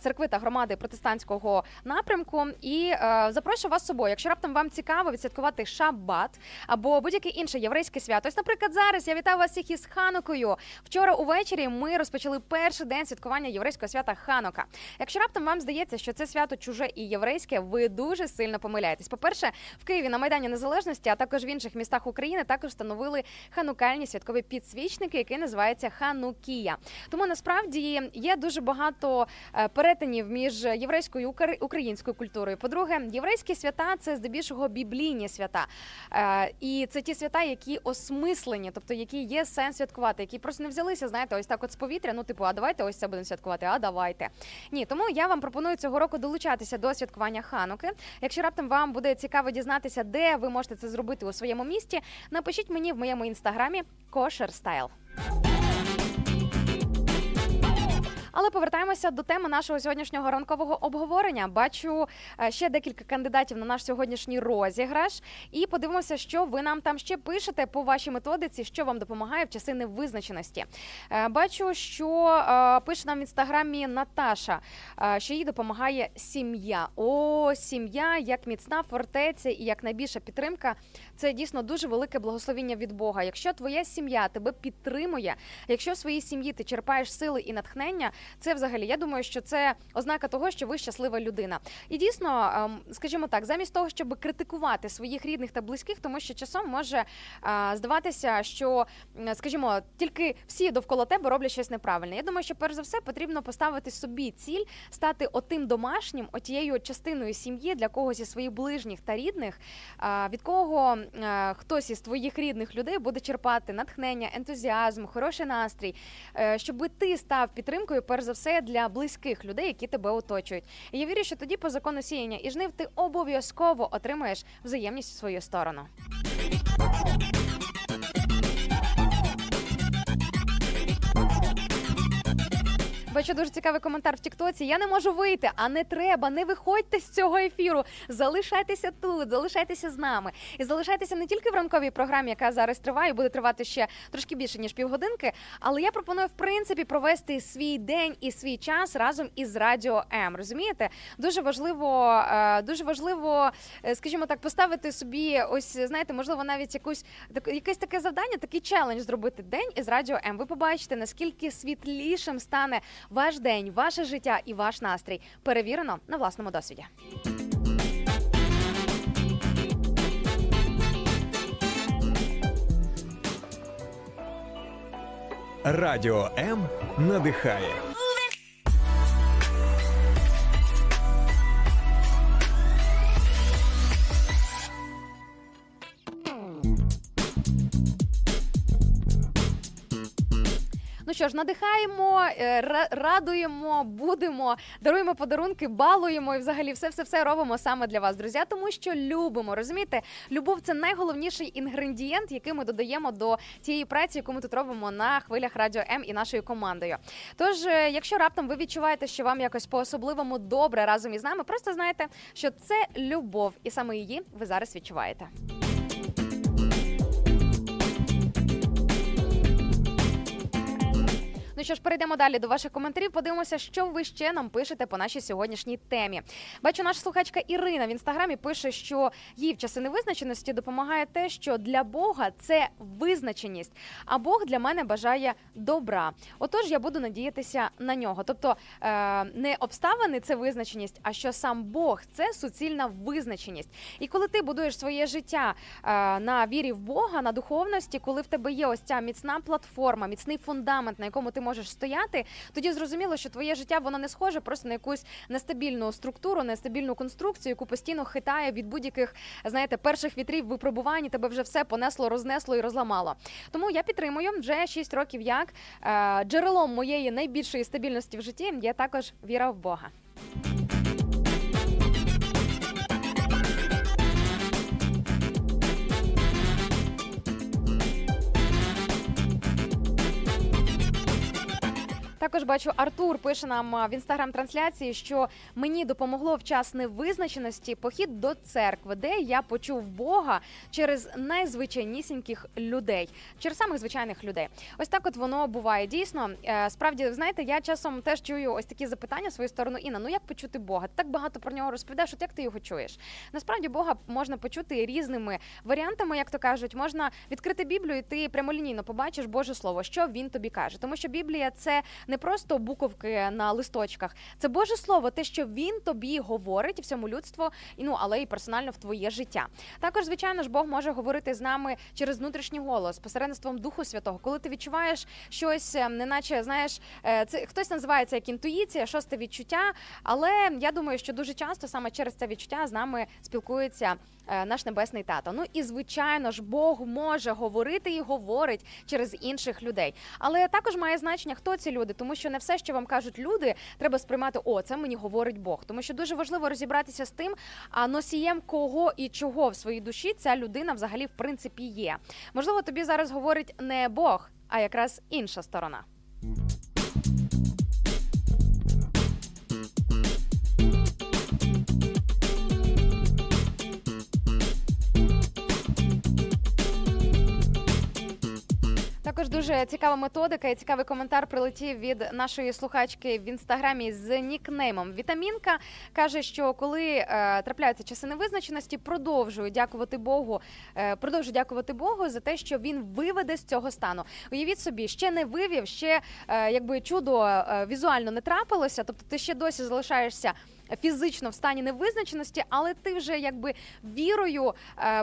церкви та громади протестантського напрямку. І е, запрошую вас з собою, якщо раптом вам цікаво відсвяткувати шаббат або будь-яке інше єврейське свято. Ось, наприклад, зараз я вітаю вас всіх із Ханукою. Вчора увечері ми розпочали перший день святкування єврейського свята Ханука. Якщо раптом вам здається, що це свято чуже і єврейське, ви дуже сильно помиляєтесь. По-перше, в Києві на Майдані Незалежності, а також в інших містах України також встановили ханукальні святкові підсвічники, які називаються Ханукія. Тому насправді є дуже багато перетинів між єврейською і українською культурою. По-друге, єврейські свята – це здебільшого біблійні свята. І це ті свята, які осмислені, тобто які є сенс святкувати, які просто не взялися, знаєте, ось так от з повітря, ну типу, а давайте ось це будемо святкувати, а давайте. Ні, тому я вам пропоную цього року долучатися до святкування Хануки. Якщо раптом вам буде цікаво дізнатися, де ви можете це зробити у своєму місті, напишіть мені в моєму інстаграмі Кошерстайл. Але повертаємося до теми нашого сьогоднішнього ранкового обговорення. Бачу ще декілька кандидатів на наш сьогоднішній розіграш. І подивимося, що ви нам там ще пишете по вашій методиці, що вам допомагає в часи невизначеності. Бачу, що пише нам в інстаграмі Наташа, що їй допомагає сім'я. О, сім'я, як міцна фортеця і як найбільша підтримка. Це дійсно дуже велике благословіння від Бога. Якщо твоя сім'я тебе підтримує, якщо в своїй сім'ї ти черпаєш сили і натхнення – це взагалі, я думаю, що це ознака того, що ви щаслива людина. І дійсно, скажімо так, замість того, щоб критикувати своїх рідних та близьких, тому що часом може здаватися, що, скажімо, тільки всі довкола тебе роблять щось неправильне. Я думаю, що перш за все потрібно поставити собі ціль стати отим домашнім, отією частиною сім'ї для когось із своїх ближніх та рідних, від кого хтось із твоїх рідних людей буде черпати натхнення, ентузіазм, хороший настрій, щоб ти став підтримкою, перш за все, для близьких людей, які тебе оточують. І я вірю, що тоді по закону сіяння і жнив ти обов'язково отримаєш взаємність в свою сторону. Бачу дуже цікавий коментар в ТікТоці. Я не можу вийти, а не треба, не виходьте з цього ефіру. Залишайтеся тут, залишайтеся з нами. І залишайтеся не тільки в ранковій програмі, яка зараз триває, буде тривати ще трошки більше, ніж півгодинки, але я пропоную, в принципі, провести свій день і свій час разом із Радіо М. Розумієте? Дуже важливо, дуже важливо, скажімо так, поставити собі, ось, знаєте, можливо, навіть якусь, якесь таке завдання, такий челендж зробити день із Радіо М. Ви побачите, наскільки світлішим стане ваш день, ваше життя і ваш настрій. Перевірено на власному досвіді. Радіо М надихає. Ну що ж, надихаємо, радуємо, будемо, даруємо подарунки, балуємо і взагалі все-все-все робимо саме для вас, друзі, тому що любимо, розумієте? Любов – це найголовніший інгредієнт, який ми додаємо до тієї праці, яку ми тут робимо на хвилях Радіо М і нашою командою. Тож, якщо раптом ви відчуваєте, що вам якось по-особливому добре разом із нами, просто знайте, що це любов, і саме її ви зараз відчуваєте. Ну що ж, перейдемо далі до ваших коментарів, подивимося, що ви ще нам пишете по нашій сьогоднішній темі. Бачу, наша слухачка Ірина в Інстаграмі пише, що їй в часи невизначеності допомагає те, що для Бога це визначеність, а Бог для мене бажає добра. Отож, я буду надіятися на нього. Тобто, не обставини – це визначеність, а що сам Бог – це суцільна визначеність. І коли ти будуєш своє життя на вірі в Бога, на духовності, коли в тебе є ось ця міцна платформа, міцний фундамент, на якому ти можеш стояти, тоді зрозуміло, що твоє життя, воно не схоже просто на якусь нестабільну структуру, нестабільну конструкцію, яку постійно хитає від будь-яких, знаєте, перших вітрів випробувань, тебе вже все понесло, рознесло і розламало. Тому я підтримую вже шість років як е, джерелом моєї найбільшої стабільності в житті є також віра в Бога. Також бачу, Артур пише нам в Інстаграм-трансляції, що мені допомогло в час невизначеності похід до церкви, де я почув Бога через найзвичайнісіньких людей, через самих звичайних людей. Ось так от воно буває. Дійсно, справді, знаєте, я часом теж чую ось такі запитання в свою сторону. Інна, ну як почути Бога? Ти так багато про нього розповідаєш, от як ти його чуєш? Насправді, Бога можна почути різними варіантами, як то кажуть. Можна відкрити Біблію, і ти прямолінійно побачиш Боже Слово, що він тобі каже. Тому що Біблія – це не просто буковки на листочках. Це Боже Слово, те, що він тобі говорить всьому людству, ну, але і персонально в твоє життя. Також, звичайно ж, Бог може говорити з нами через внутрішній голос, посередництвом Духу Святого. Коли ти відчуваєш щось, неначе, знаєш, це хтось називає це як інтуїція, шосте відчуття, але я думаю, що дуже часто саме через це відчуття з нами спілкується наш Небесний Тато. Ну і, звичайно ж, Бог може говорити і говорить через інших людей. Але також має значення, хто ці люди, тому що не все, що вам кажуть люди, треба сприймати, о, це мені говорить Бог. Тому що дуже важливо розібратися з тим, а носієм кого і чого в своїй душі ця людина взагалі в принципі є. Можливо, тобі зараз говорить не Бог, а якраз інша сторона. Також дуже цікава методика і цікавий коментар прилетів від нашої слухачки в Інстаграмі з нікнеймом Вітамінка. Каже, що коли е, трапляються часи невизначеності, продовжую дякувати Богу, е, продовжую дякувати Богу за те, що він виведе з цього стану. Уявіть собі, ще не вивів, ще е, якби чудо е, візуально не трапилося, тобто ти ще досі залишаєшся фізично в стані невизначеності, але ти вже якби вірою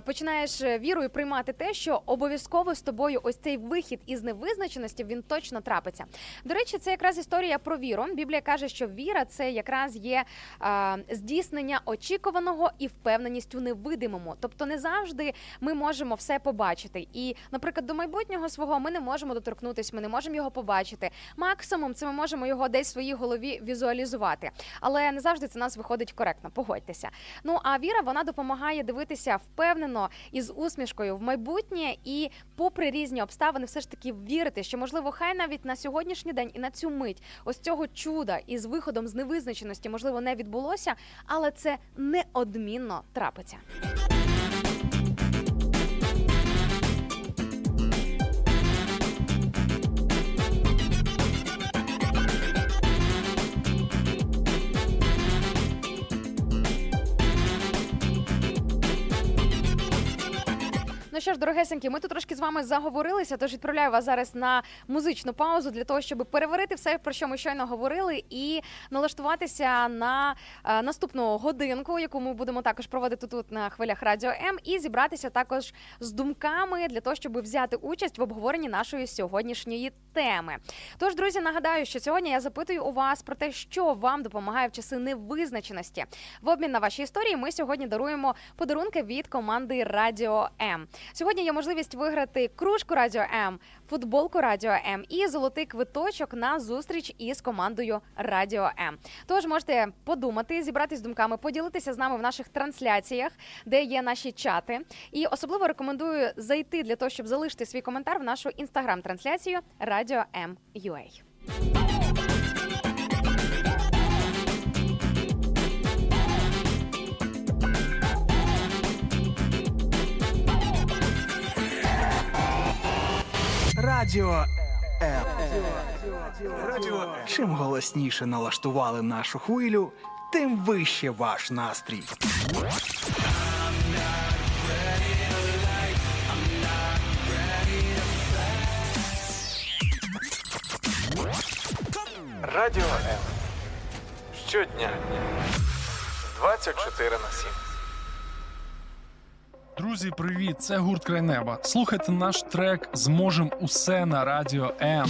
починаєш вірою приймати те, що обов'язково з тобою ось цей вихід із невизначеності, він точно трапиться. До речі, це якраз історія про віру. Біблія каже, що віра – це якраз є е, здійснення очікуваного і впевненість у невидимому. Тобто не завжди ми можемо все побачити. І, наприклад, до майбутнього свого ми не можемо доторкнутися, ми не можемо його побачити. Максимум, це ми можемо його десь в своїй голові візуалізувати. Але не завжди це у нас виходить коректно, погодьтеся. Ну, а віра, вона допомагає дивитися впевнено і з усмішкою в майбутнє і попри різні обставини все ж таки вірити, що, можливо, хай навіть на сьогоднішній день і на цю мить ось цього чуда із виходом з невизначеності, можливо, не відбулося, але це неодмінно трапиться. Ну що ж, дорогесенькі, ми тут трошки з вами заговорилися, тож відправляю вас зараз на музичну паузу для того, щоб переварити все, про що ми щойно говорили, і налаштуватися на е, наступну годинку, яку ми будемо також проводити тут на хвилях Радіо М, і зібратися також з думками для того, щоб взяти участь в обговоренні нашої сьогоднішньої теми. Тож, друзі, нагадаю, що сьогодні я запитую у вас про те, що вам допомагає в часи невизначеності. В обмін на ваші історії ми сьогодні даруємо подарунки від команди Радіо М. Сьогодні є можливість виграти кружку Радіо М, футболку Радіо М і золотий квиточок на зустріч із командою Радіо М. Тож можете подумати, зібратись з думками, поділитися з нами в наших трансляціях, де є наші чати. І особливо рекомендую зайти для того, щоб залишити свій коментар в нашу інстаграм-трансляцію Радіо М ю ей. Радіо М. Радіо. Чим голосніше налаштували нашу хвилю, тим вище ваш настрій. Радіо М. Щодня. двадцять чотири на сім. Друзі, привіт! Це гурт «Край неба». Слухайте наш трек «Зможем усе» на Радіо М.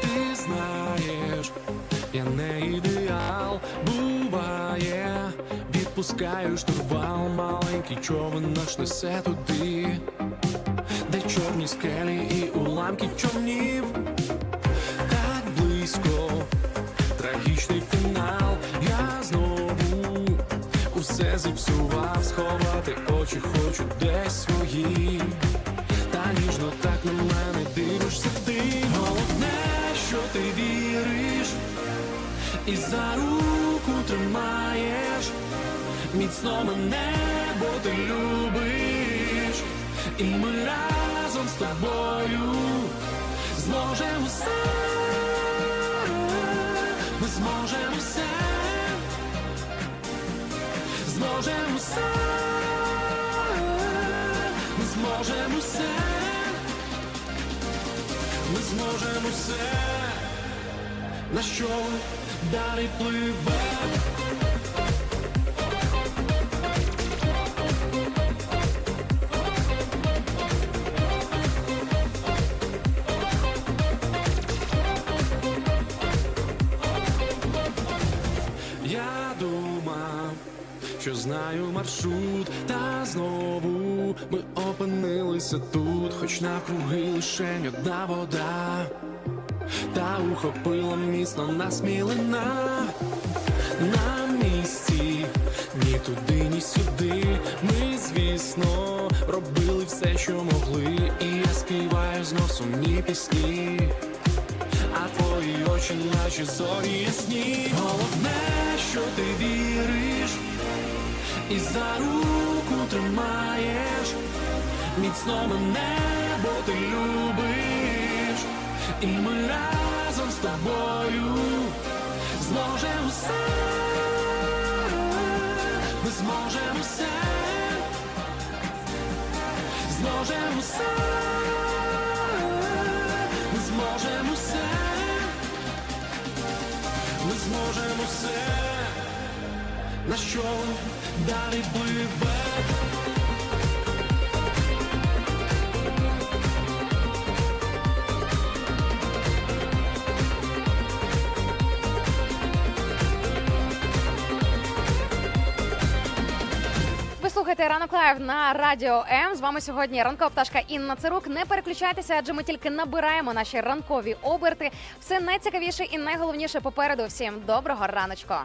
Ти знаєш, я не ідеал, буває. Пускаю штурвал, маленький човен наш несе туди, де чорні скелі і уламки човнів. Так близько, трагічний фінал. Я знову усе зіпсував, сховати очі хочу десь свої. Та ніжно так на мене дивишся ти. Головне, що ти віриш і за руку тримаєш. Міцно мене, бо ти любиш, і ми разом з тобою зможемо все, ми зможемо все, зможемо все, ми зможемо все, ми зможемо все, на що далі пливе. Що знаю маршрут, та знову ми опинилися тут, хоч навкруги лишень одна вода, та ухопила міцно насмілена. На місці ні туди, ні сюди. Ми, звісно, робили все, що могли. І я співаю знов сумні пісні, а твої очі наче зорі ясні. Головне, що ти віриш і за руку тримаєш міцно мене, бо ти любиш, і ми разом з тобою зможемо все, ми зможемо все, зможемо все, ми зможемо все, ми зможемо все, на що далі пливе. Слухайте «Ранок лайв» на Радіо М. З вами сьогодні ранкова пташка Інна Цирук. Не переключайтеся, адже ми тільки набираємо наші ранкові оберти. Все найцікавіше і найголовніше попереду. Всім доброго раночка.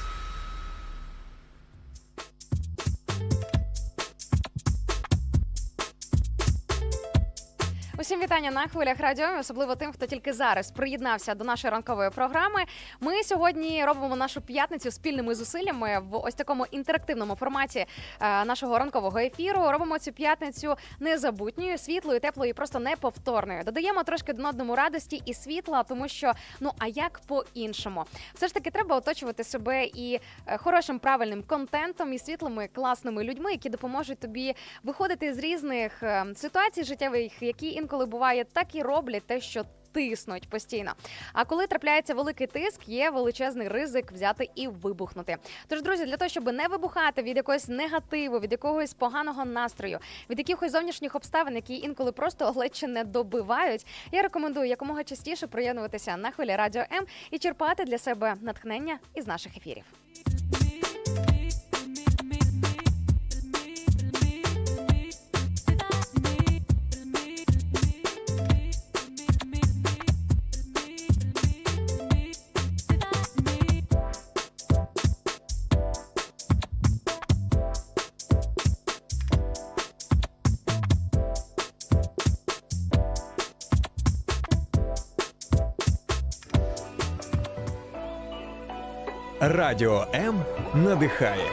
Усім вітання на хвилях Радіо М, особливо тим, хто тільки зараз приєднався до нашої ранкової програми. Ми сьогодні робимо нашу п'ятницю спільними зусиллями в ось такому інтерактивному форматі нашого ранкового ефіру. Робимо цю п'ятницю незабутньою, світлою, теплою і просто неповторною. Додаємо трошки до одному радості і світла, тому що, ну а як по-іншому? Все ж таки треба оточувати себе і хорошим, правильним контентом, і світлими, класними людьми, які допоможуть тобі виходити з різних ситуацій життєвих, які інколи коли буває, так і роблять те, що тиснуть постійно. А коли трапляється великий тиск, є величезний ризик взяти і вибухнути. Тож, друзі, для того, щоб не вибухати від якогось негативу, від якогось поганого настрою, від якихось зовнішніх обставин, які інколи просто ледь чи не добивають, я рекомендую якомога частіше приєднуватися на хвилі Радіо М і черпати для себе натхнення із наших ефірів. Радіо М надихає.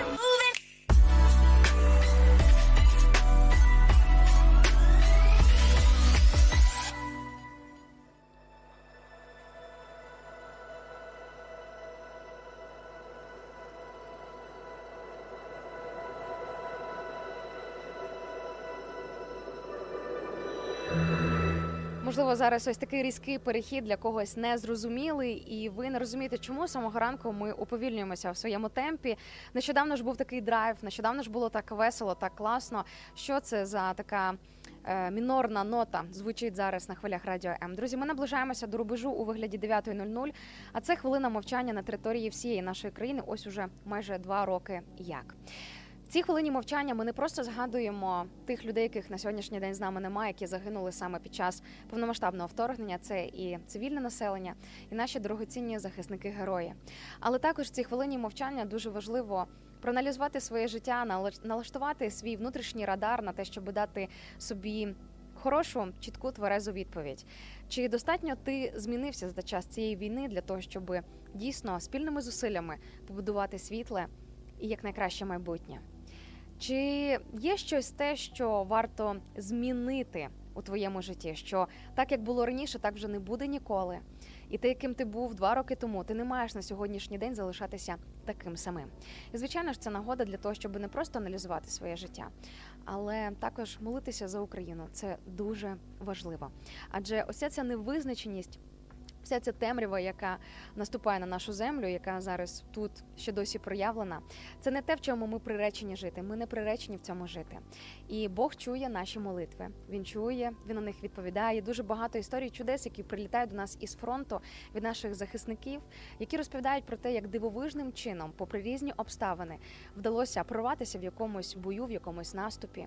Можливо, зараз ось такий різкий перехід для когось незрозумілий, і ви не розумієте, чому з самого ранку ми уповільнюємося в своєму темпі. Нещодавно ж був такий драйв, нещодавно ж було так весело, так класно. Що це за така е, мінорна нота звучить зараз на хвилях Радіо М? Друзі, ми наближаємося до рубежу у вигляді дев'ята нуль нуль, а це хвилина мовчання на території всієї нашої країни ось уже майже два роки як. В цій хвилині мовчання ми не просто згадуємо тих людей, яких на сьогоднішній день з нами немає, які загинули саме під час повномасштабного вторгнення. Це і цивільне населення, і наші дорогоцінні захисники-герої. Але також в цій хвилині мовчання дуже важливо проаналізувати своє життя, налаштувати свій внутрішній радар на те, щоб дати собі хорошу, чітку, тверезу відповідь. Чи достатньо ти змінився за час цієї війни для того, щоб дійсно спільними зусиллями побудувати світле і як найкраще майбутнє? Чи є щось те, що варто змінити у твоєму житті, що так, як було раніше, так вже не буде ніколи? І те, яким ти був два роки тому, ти не маєш на сьогоднішній день залишатися таким самим. І, звичайно ж, це нагода для того, щоб не просто аналізувати своє життя, але також молитися за Україну. Це дуже важливо. Адже ось ця невизначеність Вся ця темрява, яка наступає на нашу землю, яка зараз тут ще досі проявлена, це не те, в чому ми приречені жити. Ми не приречені в цьому жити. І Бог чує наші молитви. Він чує, він на них відповідає. Дуже багато історій чудес, які прилітають до нас із фронту від наших захисників, які розповідають про те, як дивовижним чином, попри різні обставини, вдалося прорватися в якомусь бою, в якомусь наступі,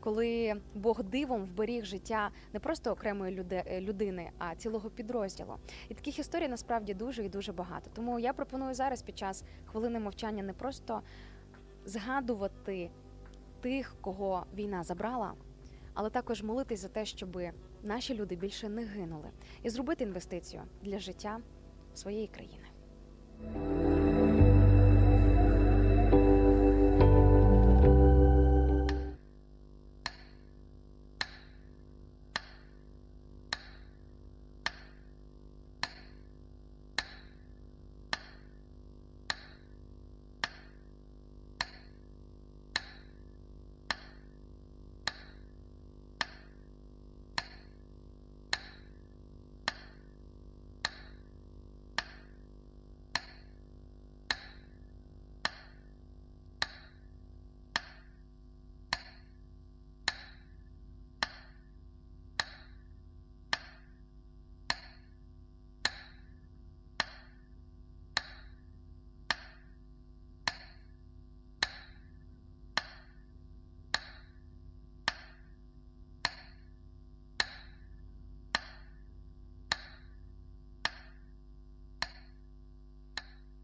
коли Бог дивом вберіг життя не просто окремої людини, а цілого підрозділу. І таких історій насправді дуже і дуже багато. Тому я пропоную зараз під час хвилини мовчання не просто згадувати тих, кого війна забрала, але також молитись за те, щоб наші люди більше не гинули, і зробити інвестицію для життя своєї країни.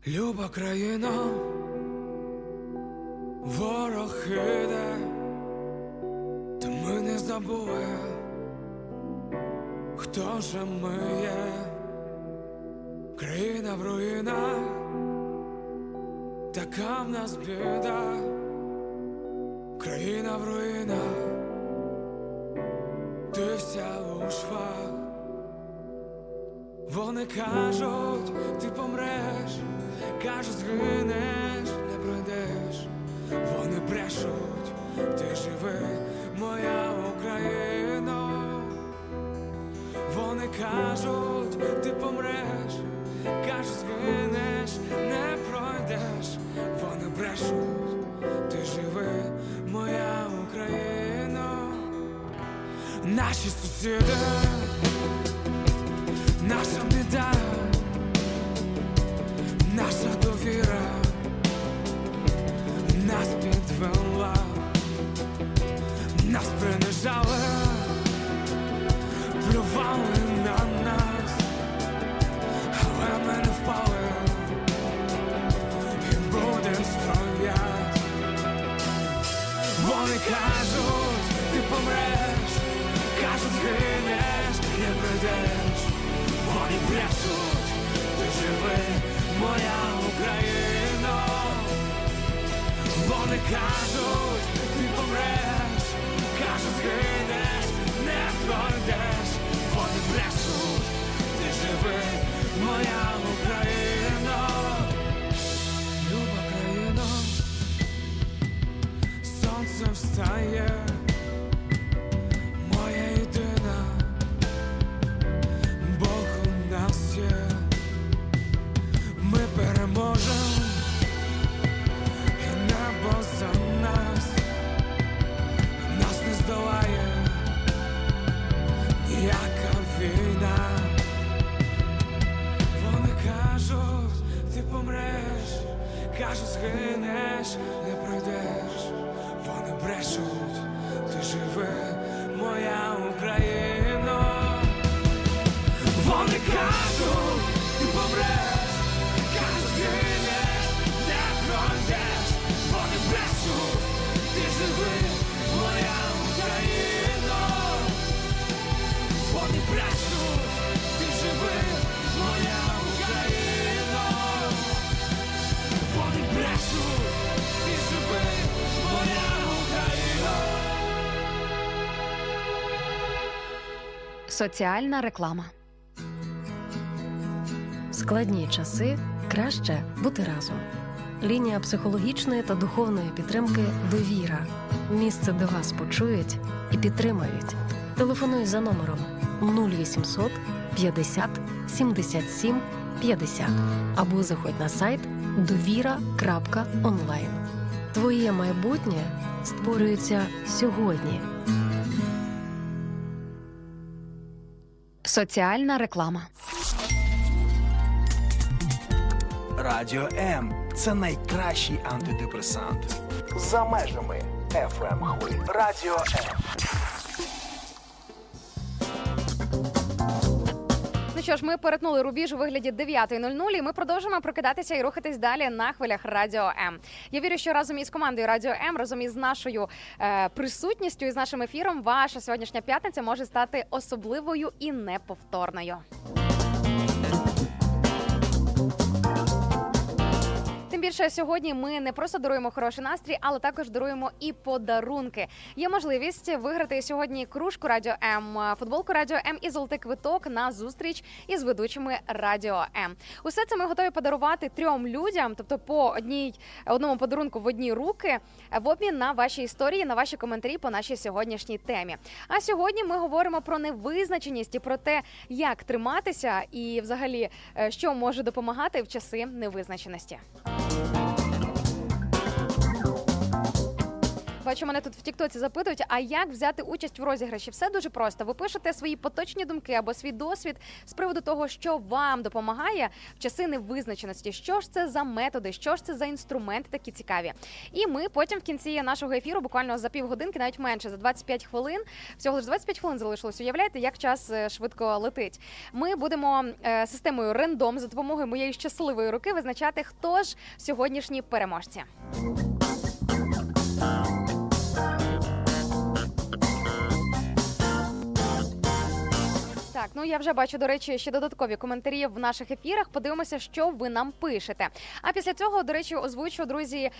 Люба країна, ворог іде, та ми не забули, хто же ми є. Країна в руїнах, така в нас біда. Країна в руїнах, ти вся у швах. Вони кажуть, ти помреш, кажуть, згинеш, не пройдеш. Вони брешуть, ти живи, моя Україно. Вони кажуть, ти помреш, кажуть, згинеш, не пройдеш. Вони брешуть, ти живи, моя Україно. Наші сусіди, наша біда, наша довіра нас підвела, нас принижали, плювали на нас, але ми не впали і будем стоять. Вони кажуть, ти помреш, кажуть, згинеш, не прийдеш. Вони брешуть, ти живи, моя Україно. Вони кажуть, ти помреш, кажуть, згинеш, не пройдеш. Вони брешуть, ти живи, моя Україно. Люба країно, сонце встає, моя єдина. Ми переможем, і небо за нас, нас не здолає ніяка війна. Вони кажуть, ти помреш, кажуть, згинеш, не пройдеш. Вони брешуть, ти живи, моя Україно. Вони кажуть, ти помреш, кажуть, згинеш, не пройдеш. Вони брешуть, ти живи, моя Україно. Вони брешуть, ти живи, моя Україно. Вони брешуть, ти живи, моя Україно. Соціальна реклама. Складні часи краще бути разом. Лінія психологічної та духовної підтримки «Довіра». Місце, де вас почують і підтримають. Телефонуй за номером нуль вісімсот п'ятдесят сімдесят сім п'ятдесят або заходь на сайт довіра крапка онлайн. Твоє майбутнє створюється сьогодні. Соціальна реклама. Радіо М – це найкращий антидепресант. За межами еф ем-хвилі. Радіо М. Ну що ж, ми перетнули рубіж у вигляді дев'ята нуль нуль, і ми продовжимо прокидатися і рухатись далі на хвилях Радіо М. Я вірю, що разом із командою Радіо М, разом із нашою е, присутністю і з нашим ефіром, ваша сьогоднішня п'ятниця може стати особливою і неповторною. Тим більше сьогодні ми не просто даруємо хороший настрій, але також даруємо і подарунки. Є можливість виграти сьогодні кружку Радіо М, футболку Радіо М і золотий квиток на зустріч із ведучими Радіо М. Усе це ми готові подарувати трьом людям, тобто по одній, одному подарунку в одні руки, в обмін на ваші історії, на ваші коментарі по нашій сьогоднішній темі. А сьогодні ми говоримо про невизначеність і про те, як триматися і взагалі, що може допомагати в часи невизначеності. Бачу, мене тут в ТікТоці запитують, а як взяти участь в розіграші? Все дуже просто. Ви пишете свої поточні думки або свій досвід з приводу того, що вам допомагає в часи невизначеності. Що ж це за методи, що ж це за інструменти такі цікаві? І ми потім в кінці нашого ефіру, буквально за півгодинки, навіть менше, за двадцять п'ять хвилин, всього лише двадцять п'ять хвилин залишилось, уявляєте, як час швидко летить. Ми будемо системою рандом за допомогою моєї щасливої руки визначати, хто ж сьогоднішні переможці. Так, ну я вже бачу, до речі, ще додаткові коментарі в наших ефірах. Подивимося, що ви нам пишете. А після цього, до речі, озвучу, друзі,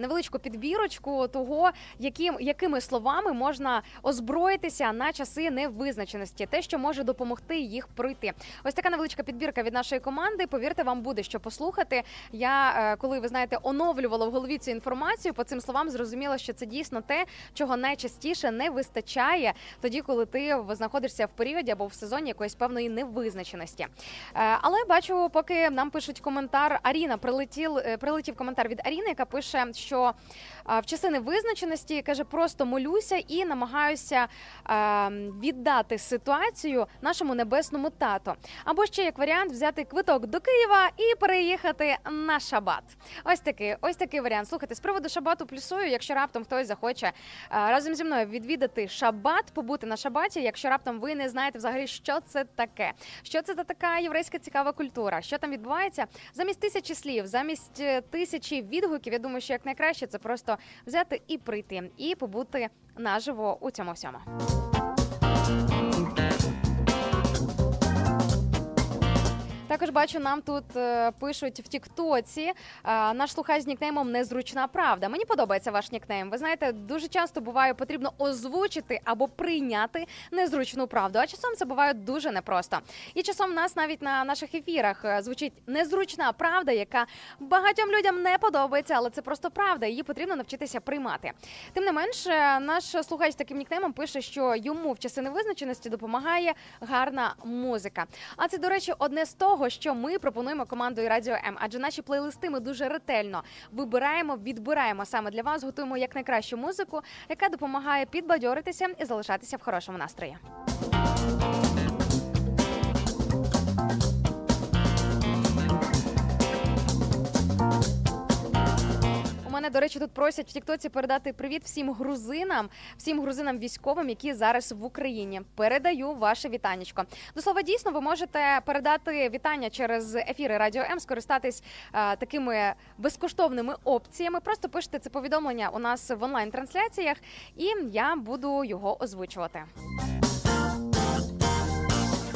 невеличку підбірочку того, яким, якими словами можна озброїтися на часи невизначеності, те, що може допомогти їх пройти. Ось така невеличка підбірка від нашої команди. Повірте, вам буде що послухати. Я, коли, ви знаєте, оновлювала в голові цю інформацію, по цим словам зрозуміла, що це дійсно те, чого найчастіше не вистачає тоді, коли ти знаходишся в періоді або в сезоні якоїсь певної невизначеності. Але бачу, поки нам пишуть коментар, Аріна, прилетів, прилетів коментар від Аріни, яка пише, що в часи невизначеності, каже, просто молюся і намагаюся віддати ситуацію нашому небесному тату. Або ще, як варіант, взяти квиток до Києва і переїхати на шабат. Ось такий, ось такий варіант. Слухайте, з приводу шабату плюсую, якщо раптом хтось захоче разом зі мною відвідати шабат, побути на шабаті, якщо раптом ви не знаєте взагалі, що Що це таке? Що це за така єврейська цікава культура? Що там відбувається? Замість тисячі слів, замість тисячі відгуків, я думаю, що як найкраще це просто взяти і прийти, і побути наживо у цьому всьому. Також бачу, нам тут пишуть в тіктоці, наш слухач з нікнеймом «Незручна правда». Мені подобається ваш нікнейм. Ви знаєте, дуже часто буває потрібно озвучити або прийняти незручну правду, а часом це буває дуже непросто. І часом в нас навіть на наших ефірах звучить незручна правда, яка багатьом людям не подобається, але це просто правда, її потрібно навчитися приймати. Тим не менш, наш слухач з таким нікнеймом пише, що йому в часи невизначеності допомагає гарна музика. А це, до речі, одне з того, що ми пропонуємо командою Радіо М, адже наші плейлисти ми дуже ретельно вибираємо, відбираємо саме для вас, готуємо як найкращу музику, яка допомагає підбадьоритися і залишатися в хорошому настрої. Мене, до речі, тут просять в тіктоці передати привіт всім грузинам, всім грузинам військовим, які зараз в Україні. Передаю ваше вітанечко. До слова, дійсно, ви можете передати вітання через ефіри Радіо М, скористатись а, такими безкоштовними опціями. Просто пишете це повідомлення у нас в онлайн-трансляціях, і я буду його озвучувати.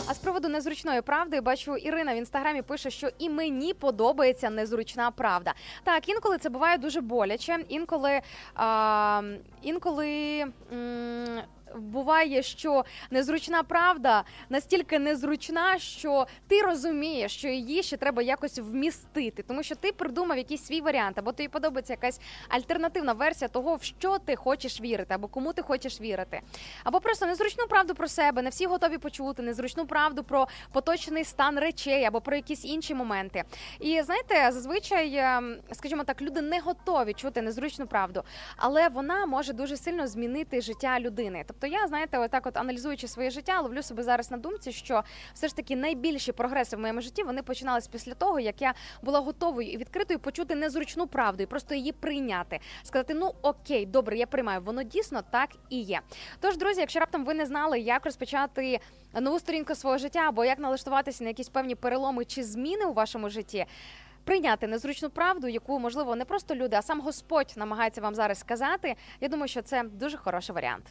А з приводу незручної правди, бачу, Ірина в інстаграмі пише, що і мені подобається незручна правда. Так, інколи це буває дуже боляче, інколи... А, інколи... М- буває, що незручна правда настільки незручна, що ти розумієш, що її ще треба якось вмістити, тому що ти придумав якийсь свій варіант, або тобі подобається якась альтернативна версія того, в що ти хочеш вірити, або кому ти хочеш вірити. Або просто незручну правду про себе, не всі готові почути, незручну правду про поточний стан речей, або про якісь інші моменти. І знаєте, зазвичай, скажімо так, люди не готові чути незручну правду, але вона може дуже сильно змінити життя людини. Тобто я, знаєте, отак от аналізуючи своє життя, ловлю себе зараз на думці, що все ж таки найбільші прогреси в моєму житті, вони починались після того, як я була готовою і відкритою почути незручну правду і просто її прийняти. Сказати, ну окей, добре, я приймаю, воно дійсно так і є. Тож, друзі, якщо раптом ви не знали, як розпочати нову сторінку свого життя, або як налаштуватися на якісь певні переломи чи зміни у вашому житті, прийняти незручну правду, яку, можливо, не просто люди, а сам Господь намагається вам зараз сказати, я думаю, що це дуже хороший варіант.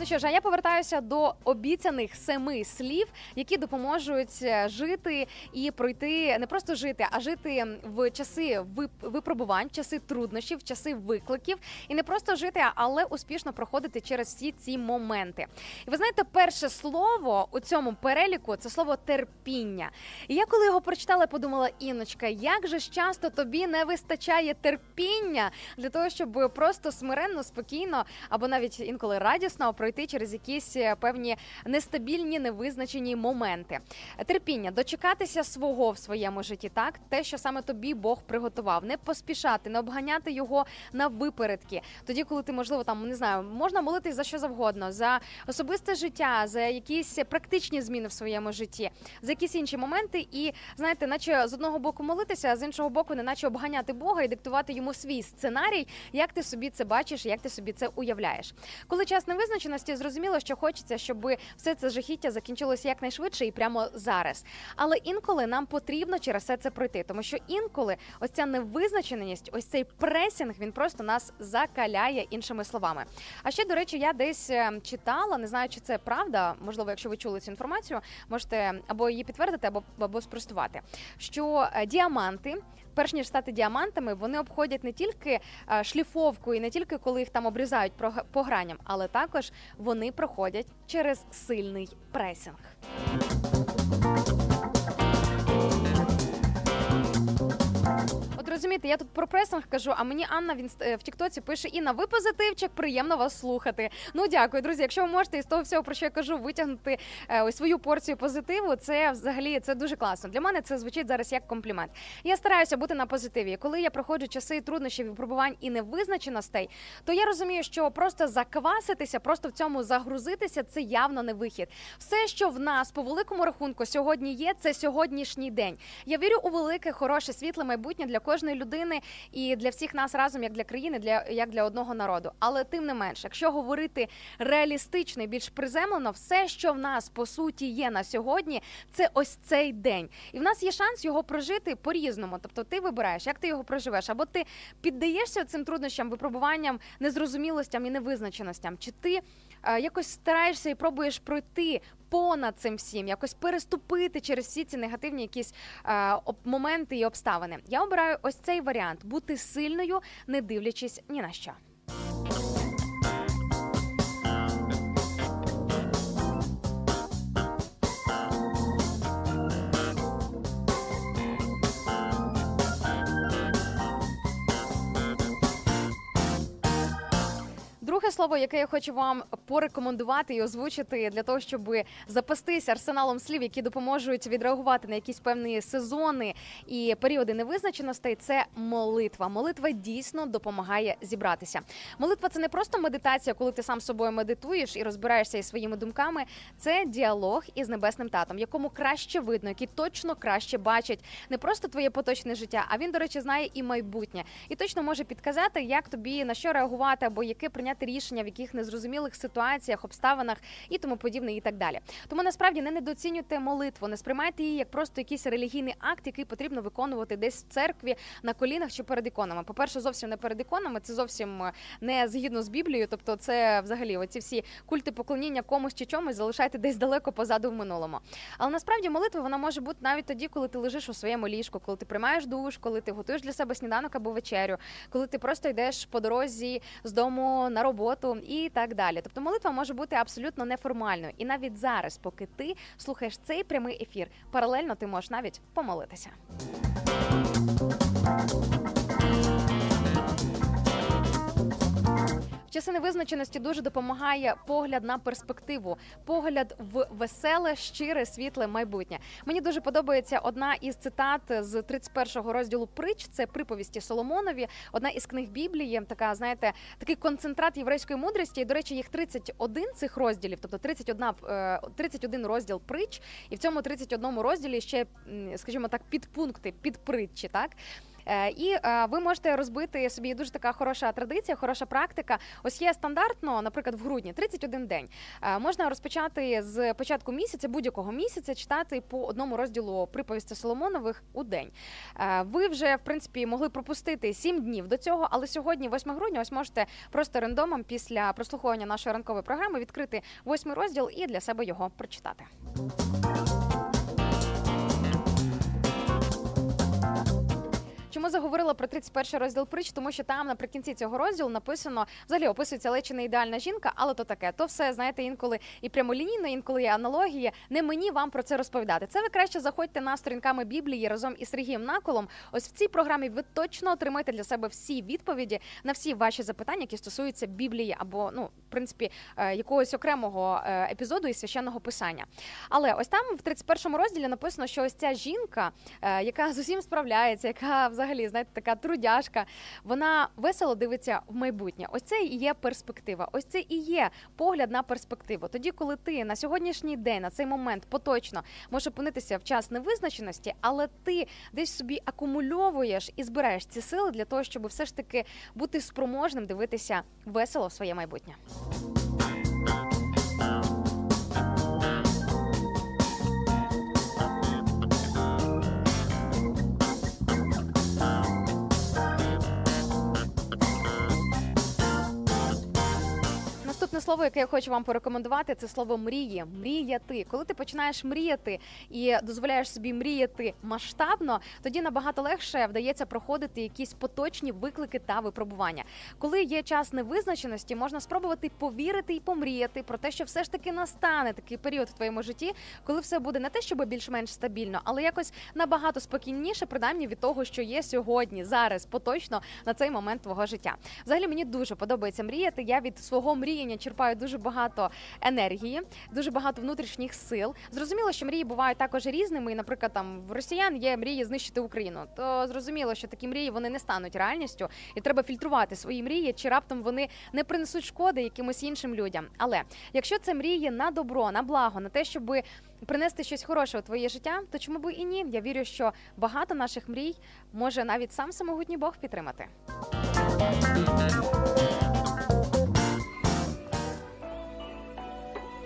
Ну що ж, а я повертаюся до обіцяних семи слів, які допоможуть жити і пройти, не просто жити, а жити в часи випробувань, часи труднощів, часи викликів. І не просто жити, але успішно проходити через всі ці моменти. І ви знаєте, перше слово у цьому переліку – це слово терпіння. І я коли його прочитала, подумала, Інночка, як же ж часто тобі не вистачає терпіння для того, щоб просто смиренно, спокійно або навіть інколи радісно пройти через якісь певні нестабільні, невизначені моменти. Терпіння, дочекатися свого в своєму житті, так? Те, що саме тобі Бог приготував. Не поспішати, не обганяти його на випередки. Тоді, коли ти, можливо, там, не знаю, можна молитись за що завгодно, за особисте життя, за якісь практичні зміни в своєму житті, за якісь інші моменти і, знаєте, наче з одного боку молитися, а з іншого боку не наче обганяти Бога і диктувати йому свій сценарій, як ти собі це бачиш, як ти собі це уявляєш. Коли час не визначений, зрозуміло, що хочеться, щоб все це жахіття закінчилося якнайшвидше і прямо зараз. Але інколи нам потрібно через все це пройти, тому що інколи ось ця невизначеність, ось цей пресінг, він просто нас закаляє, іншими словами. А ще, до речі, я десь читала, не знаю, чи це правда, можливо, якщо ви чули цю інформацію, можете або її підтвердити, або, або спростувати, що діаманти, перш ніж стати діамантами, вони обходять не тільки шліфовку і не тільки коли їх там обрізають по граням, але також вони проходять через сильний пресінг. Розумієте, я тут про пресинг кажу, а мені Анна в ТікТоці пише, Інна, ви позитивчик, приємно вас слухати. Ну, дякую, друзі, якщо ви можете із того всього, про що я кажу, витягнути ось свою порцію позитиву, це взагалі, це дуже класно. Для мене це звучить зараз як комплімент. Я стараюся бути на позитиві. Коли я проходжу часи труднощів, випробувань і невизначеностей, то я розумію, що просто закваситися, просто в цьому загрузитися, це явно не вихід. Все, що в нас по великому рахунку сьогодні є, це сьогоднішній день. Я вірю у велике, хороше, світле майбутнє для кожного людини і для всіх нас разом, як для країни, для, як для одного народу. Але тим не менше, якщо говорити реалістично і більш приземлено, все, що в нас по суті є на сьогодні, це ось цей день. І в нас є шанс його прожити по-різному. Тобто ти вибираєш, як ти його проживеш. Або ти піддаєшся цим труднощам, випробуванням, незрозумілостям і невизначеностям. Чи ти е, якось стараєшся і пробуєш пройти понад цим всім, якось переступити через всі ці негативні якісь е, моменти і обставини. Я обираю ось цей варіант – бути сильною, не дивлячись ні на що. Друге слово, яке я хочу вам порекомендувати і озвучити для того, щоб запастись арсеналом слів, які допоможуть відреагувати на якісь певні сезони і періоди невизначеностей, це молитва. Молитва дійсно допомагає зібратися. Молитва – це не просто медитація, коли ти сам з собою медитуєш і розбираєшся із своїми думками. Це діалог із Небесним Татом, якому краще видно, який точно краще бачить не просто твоє поточне життя, а він, до речі, знає і майбутнє. І точно може підказати, як тобі, на що реагувати або яке прийняти рішення рішення в яких незрозумілих ситуаціях, обставинах і тому подібне, і так далі. Тому насправді не недооцінюйте молитву, не сприймайте її як просто якийсь релігійний акт, який потрібно виконувати десь в церкві на колінах чи перед іконами. По-перше, зовсім не перед іконами, це зовсім не згідно з Біблією, тобто це взагалі оці всі культи поклоніння комусь чи чомусь залишайте десь далеко позаду в минулому. Але насправді молитва вона може бути навіть тоді, коли ти лежиш у своєму ліжку, коли ти приймаєш душ, коли ти готуєш для себе сніданок або вечерю, коли ти просто йдеш по дорозі з дому на роботу і так далі. Тобто молитва може бути абсолютно неформальною. І навіть зараз, поки ти слухаєш цей прямий ефір, паралельно ти можеш навіть помолитися. В часи невизначеності дуже допомагає погляд на перспективу, погляд в веселе, щире, світле майбутнє. Мені дуже подобається одна із цитат з тридцять першого розділу Притч, це приповісті Соломонові, одна із книг Біблії, така, знаєте, такий концентрат єврейської мудрості. І, до речі, їх тридцять один цих розділів, тобто тридцять один, тридцять один розділ Притч, і в цьому тридцять одному розділі ще, скажімо так, підпункти, підпритчі, так? І ви можете розбити собі, дуже така хороша традиція, хороша практика. Ось є стандартно, наприклад, в грудні тридцять один день. Можна розпочати з початку місяця, будь-якого місяця, читати по одному розділу приповісті Соломонових у день. Ви вже, в принципі, могли пропустити сім днів до цього, але сьогодні, восьме грудня, ось можете просто рандомом після прослуховування нашої ранкової програми відкрити восьмий розділ і для себе його прочитати. Чому заговорила про тридцять перший розділ Притч? Тому що там наприкінці цього розділу написано, взагалі описується ледь чи не ідеальна жінка, але то таке. То все, знаєте, інколи і прямолінійно, інколи і аналогії. Не мені вам про це розповідати. Це ви краще заходьте на сторінками Біблії разом із Сергієм Наколом. Ось в цій програмі ви точно отримаєте для себе всі відповіді на всі ваші запитання, які стосуються Біблії або, ну, в принципі, якогось окремого епізоду із священного писання. Але ось там в тридцять першому розділі написано, що ось ця жінка, яка з усім справляється, яка взагалі, знаєте, така трудяшка, вона весело дивиться в майбутнє. Ось це і є перспектива, ось це і є погляд на перспективу. Тоді, коли ти на сьогоднішній день, на цей момент поточно можеш опинитися в час невизначеності, але ти десь собі акумульовуєш і збираєш ці сили для того, щоб все ж таки бути спроможним дивитися весело в своє майбутнє. Слово, яке я хочу вам порекомендувати, це слово «мрії», «мріяти». Коли ти починаєш мріяти і дозволяєш собі мріяти масштабно, тоді набагато легше вдається проходити якісь поточні виклики та випробування. Коли є час невизначеності, можна спробувати повірити і помріяти про те, що все ж таки настане такий період в твоєму житті, коли все буде не те, щоб більш-менш стабільно, але якось набагато спокійніше, принаймні від того, що є сьогодні, зараз, поточно, на цей момент твого життя. Взагалі, мені дуже подобається мріяти. Я від свого мріяння черпаю дуже багато енергії, дуже багато внутрішніх сил. Зрозуміло, що мрії бувають також різними. І, наприклад, там в росіян є мрії знищити Україну. То зрозуміло, що такі мрії вони не стануть реальністю, і треба фільтрувати свої мрії, чи раптом вони не принесуть шкоди якимось іншим людям. Але якщо це мрії на добро, на благо, на те, щоб принести щось хороше у твоє життя, то чому б і ні? Я вірю, що багато наших мрій може навіть сам самогутній Бог підтримати.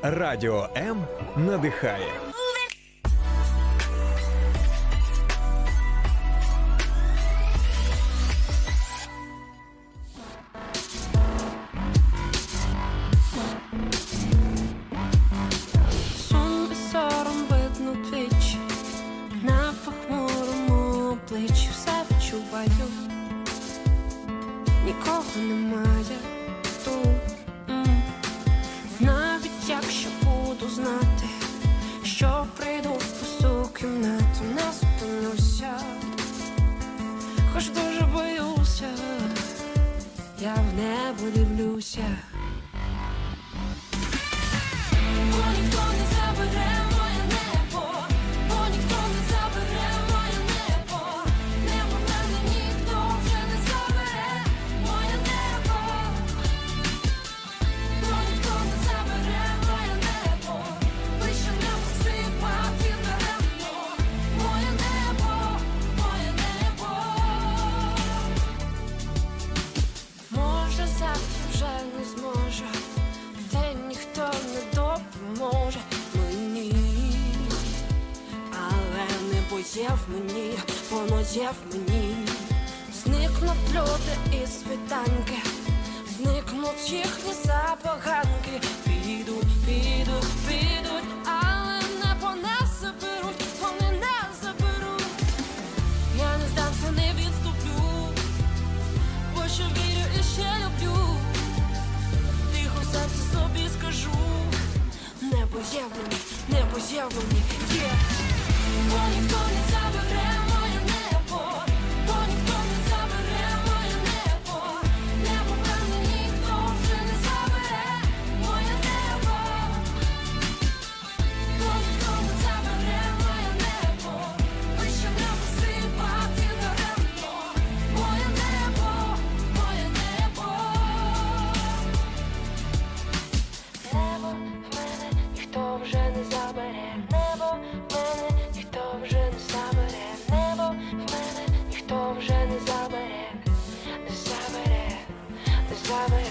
Радіо М надихає. Сонце сором видно пліч, на похмурому обличчі все відчуваю. Нікого немає тут. Якщо буду знати, що понадіяв мені, понадіяв мені. Зникнуть люди із світанки, зникнуть їхні забаганки. Піду, піду, піду, але небо нас заберуть, вони нас заберуть. Я не здамся, не відступлю, бо що вірю і ще люблю. Тихо в серці собі скажу, небо є в мені, небо є в мені, є. Бо ніхто не забере моє небо, бо ніхто не забере моє небо. Небо правда ніхто вже не забере моє небо. Бо ніхто не забере моє небо, вище небо сипати даремно. Моє небо, моє небо. Небо мене ніхто вже не забере, небо мене вже не забере, небо в мене ніхто вже не забере, не забере, не забере.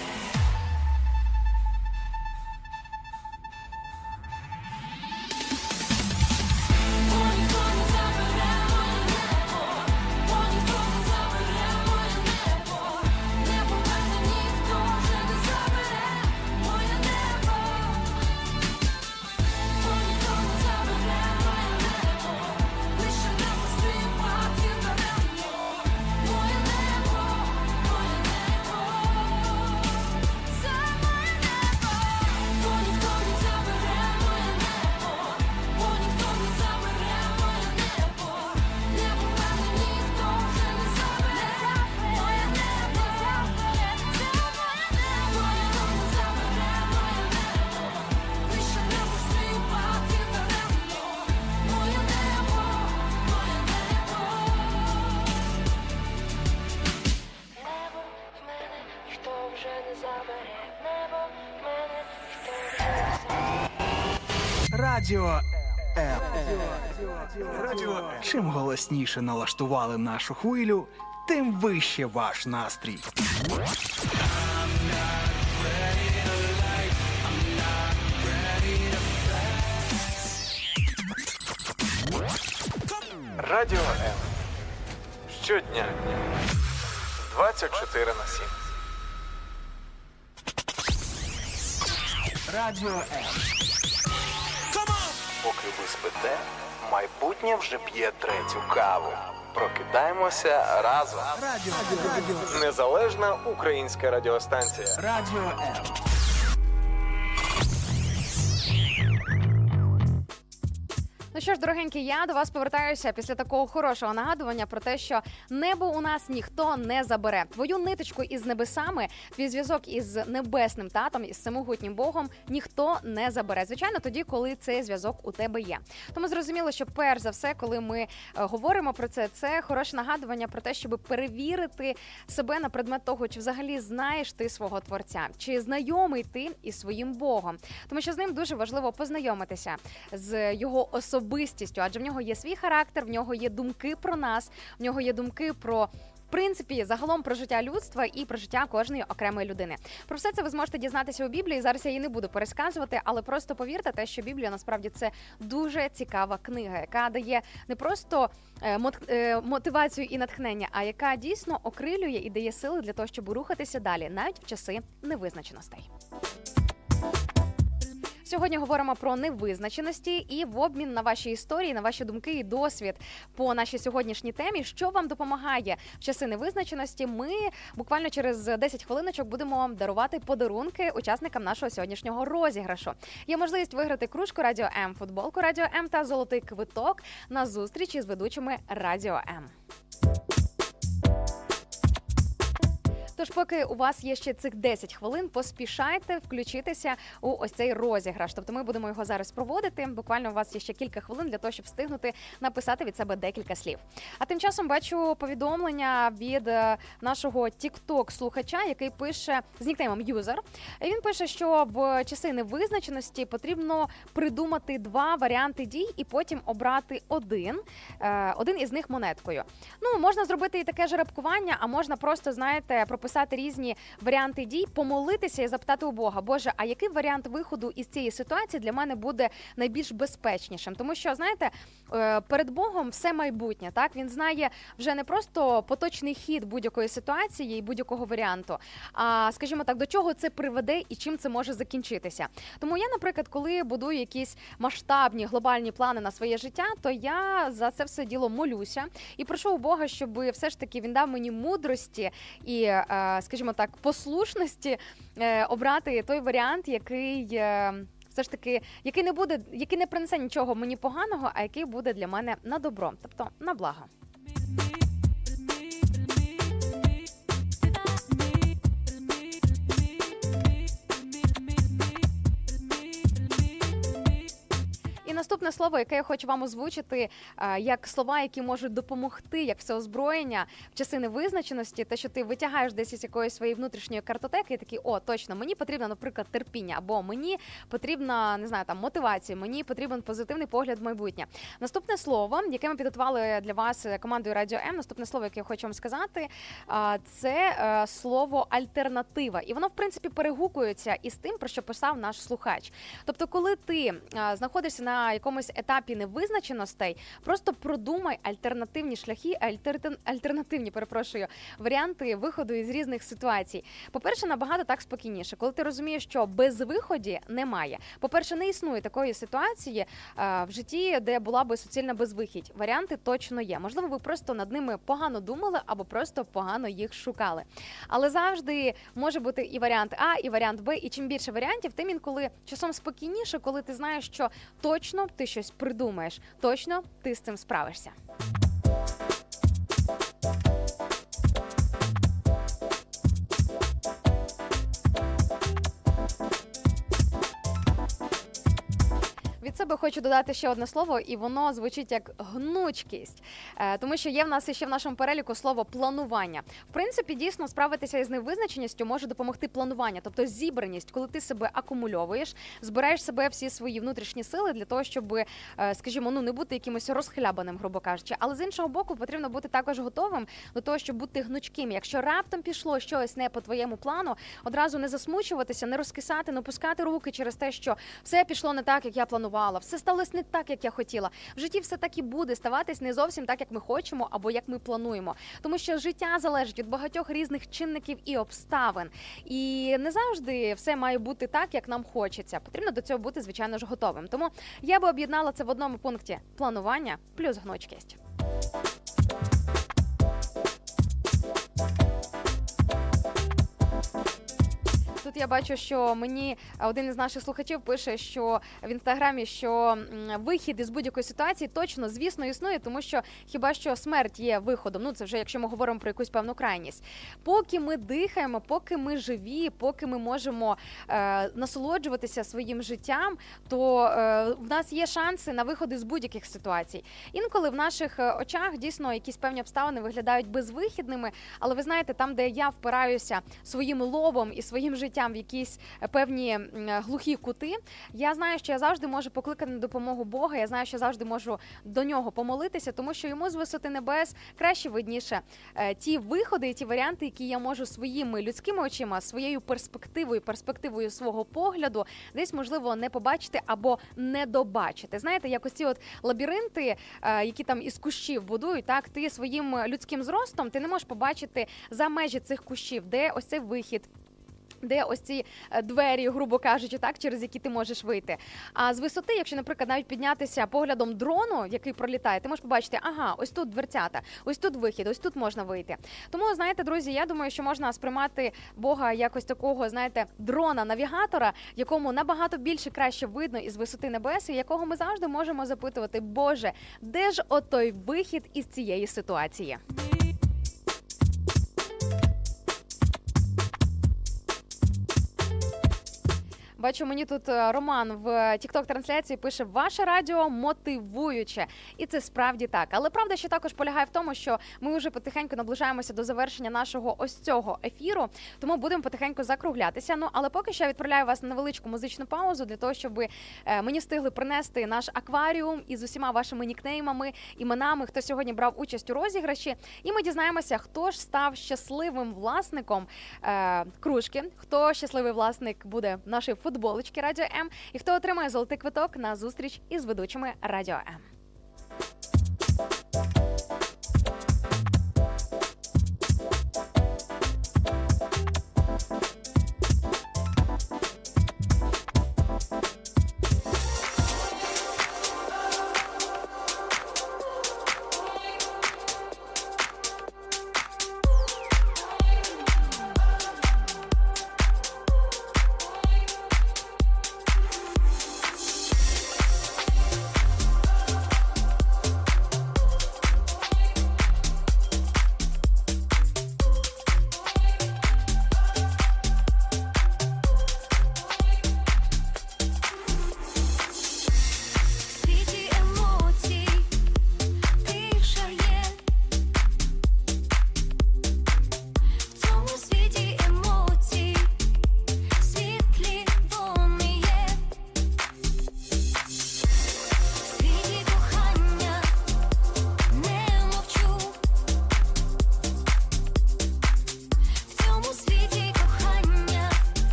Радіо М. Радіо. Чим голосніше налаштували нашу хвилю, тим вище ваш настрій. Радіо М. Щодня. двадцять чотири на сім. Радіо М. Поки ви спите, майбутнє вже п'є третю каву. Прокидаємося разом. Радіо. Радіо. Незалежна українська радіостанція. Радіо М. Ну що ж, дорогенькі, я до вас повертаюся після такого хорошого нагадування про те, що небо у нас ніхто не забере. Твою ниточку із небесами, твій зв'язок із небесним татом, із всемогутнім Богом ніхто не забере. Звичайно, тоді, коли цей зв'язок у тебе є. Тому зрозуміло, що перш за все, коли ми говоримо про це, це хороше нагадування про те, щоб перевірити себе на предмет того, чи взагалі знаєш ти свого Творця, чи знайомий ти із своїм Богом. Тому що з ним дуже важливо познайомитися, з його особистим, адже в нього є свій характер, в нього є думки про нас, в нього є думки про, в принципі, загалом про життя людства і про життя кожної окремої людини. Про все це ви зможете дізнатися у Біблії, зараз я її не буду пересказувати, але просто повірте те, що Біблія насправді це дуже цікава книга, яка дає не просто мотивацію і натхнення, а яка дійсно окрилює і дає сили для того, щоб рухатися далі, навіть в часи невизначеностей. Сьогодні говоримо про невизначеності і в обмін на ваші історії, на ваші думки і досвід по нашій сьогоднішній темі, що вам допомагає в часи невизначеності, ми буквально через десять хвилиночок будемо дарувати подарунки учасникам нашого сьогоднішнього розіграшу. Є можливість виграти кружку Радіо М, футболку Радіо М та золотий квиток на зустрічі з ведучими Радіо М. Тож, поки у вас є ще цих десять хвилин, поспішайте включитися у ось цей розіграш. Тобто ми будемо його зараз проводити. Буквально у вас є ще кілька хвилин для того, щоб встигнути написати від себе декілька слів. А тим часом бачу повідомлення від нашого тік-ток-слухача, який пише з нікнеймом «Юзер». І він пише, що в часи невизначеності потрібно придумати два варіанти дій і потім обрати один, один із них монеткою. Ну, можна зробити і таке жеребкування, а можна просто, знаєте, пропонувати описати різні варіанти дій, помолитися і запитати у Бога: Боже, а який варіант виходу із цієї ситуації для мене буде найбільш безпечнішим? Тому що, знаєте, перед Богом все майбутнє, так? Він знає вже не просто поточний хід будь-якої ситуації і будь-якого варіанту, а, скажімо так, до чого це приведе і чим це може закінчитися. Тому я, наприклад, коли будую якісь масштабні, глобальні плани на своє життя, то я за це все діло молюся і прошу у Бога, щоб все ж таки він дав мені мудрості і, скажімо так, послушності обрати той варіант, який... все ж таки, який не буде, який не принесе нічого мені поганого, а який буде для мене на добро, тобто на благо. Наступне слово, яке я хочу вам озвучити, як слова, які можуть допомогти, як всеозброєння в часи невизначеності, те, що ти витягаєш десь із якоїсь своєї внутрішньої картотеки і такий: о, точно, мені потрібно, наприклад, терпіння, або мені потрібна, не знаю, там, мотивація, мені потрібен позитивний погляд в майбутнє. Наступне слово, яке ми підготували для вас командою Радіо М, наступне слово, яке я хочу вам сказати, це слово альтернатива. І воно, в принципі, перегукується із тим, про що писав наш слухач. Тобто, коли ти знаходишся на якомусь етапі невизначеностей, просто продумай альтернативні шляхи, альтернативні, альтернативні, перепрошую, варіанти виходу із різних ситуацій. По-перше, набагато так спокійніше, коли ти розумієш, що без виходу немає. По-перше, не існує такої ситуації а, в житті, де була би суцільна безвихідь. Варіанти точно є. Можливо, ви просто над ними погано думали або просто погано їх шукали. Але завжди може бути і варіант А, і варіант Б, і чим більше варіантів, тим інколи часом спокійніше, коли ти знаєш, що точно ти щось придумаєш, точно ти з цим справишся. Від себе хочу додати ще одне слово, і воно звучить як гнучкість, тому що є в нас ще в нашому переліку слово планування. В принципі, дійсно, справитися із невизначеністю може допомогти планування, тобто зібраність, коли ти себе акумульовуєш, збираєш себе всі свої внутрішні сили для того, щоб, скажімо, ну не бути якимось розхлябаним, грубо кажучи. Але з іншого боку, потрібно бути також готовим до того, щоб бути гнучким. Якщо раптом пішло щось не по твоєму плану, одразу не засмучуватися, не розкисати, не пускати руки через те, що все пішло не так, як я планував. Все сталося не так, як я хотіла. В житті все так і буде ставатись не зовсім так, як ми хочемо або як ми плануємо. Тому що життя залежить від багатьох різних чинників і обставин. І не завжди все має бути так, як нам хочеться. Потрібно до цього бути, звичайно ж, готовим. Тому я би об'єднала це в одному пункті: планування плюс гнучкість. Тут я бачу, що мені один із наших слухачів пише, що в інстаграмі, що вихід із будь-якої ситуації точно, звісно, існує, тому що хіба що смерть є виходом. Ну, це вже якщо ми говоримо про якусь певну крайність. Поки ми дихаємо, поки ми живі, поки ми можемо е, насолоджуватися своїм життям, то е, в нас є шанси на виходи з будь-яких ситуацій. Інколи в наших очах дійсно якісь певні обставини виглядають безвихідними, але ви знаєте, там, де я впираюся своїм лобом і своїм життям в якісь певні глухі кути, я знаю, що я завжди можу покликати на допомогу Бога, я знаю, що завжди можу до нього помолитися, тому що йому з висоти небес краще видніше ті виходи і ті варіанти, які я можу своїми людськими очима, своєю перспективою, перспективою свого погляду десь, можливо, не побачити або не добачити. Знаєте, як ось ці от лабіринти, які там із кущів будують, так, ти своїм людським зростом, ти не можеш побачити за межі цих кущів, де ось цей вихід, де ось ці двері, грубо кажучи, так, через які ти можеш вийти. А з висоти, якщо, наприклад, навіть піднятися поглядом дрону, який пролітає, ти можеш побачити, ага, ось тут дверцята, ось тут вихід, ось тут можна вийти. Тому, знаєте, друзі, я думаю, що можна сприймати Бога якось такого, знаєте, дрона-навігатора, якому набагато більше краще видно із висоти небес, і якого ми завжди можемо запитувати: Боже, де ж отой вихід із цієї ситуації? Бачу, мені тут Роман в TikTok-трансляції пише: ваше радіо мотивуюче. І це справді так. Але правда ще також полягає в тому, що ми вже потихеньку наближаємося до завершення нашого ось цього ефіру, тому будемо потихеньку закруглятися. Ну, але поки що я відправляю вас на невеличку музичну паузу для того, щоб мені встигли принести наш акваріум із усіма вашими нікнеймами, іменами, хто сьогодні брав участь у розіграші. І ми дізнаємося, хто ж став щасливим власником е, кружки, хто щасливий власник буде нашої футболочки Радіо М і хто отримає золотий квиток на зустріч із ведучими Радіо М.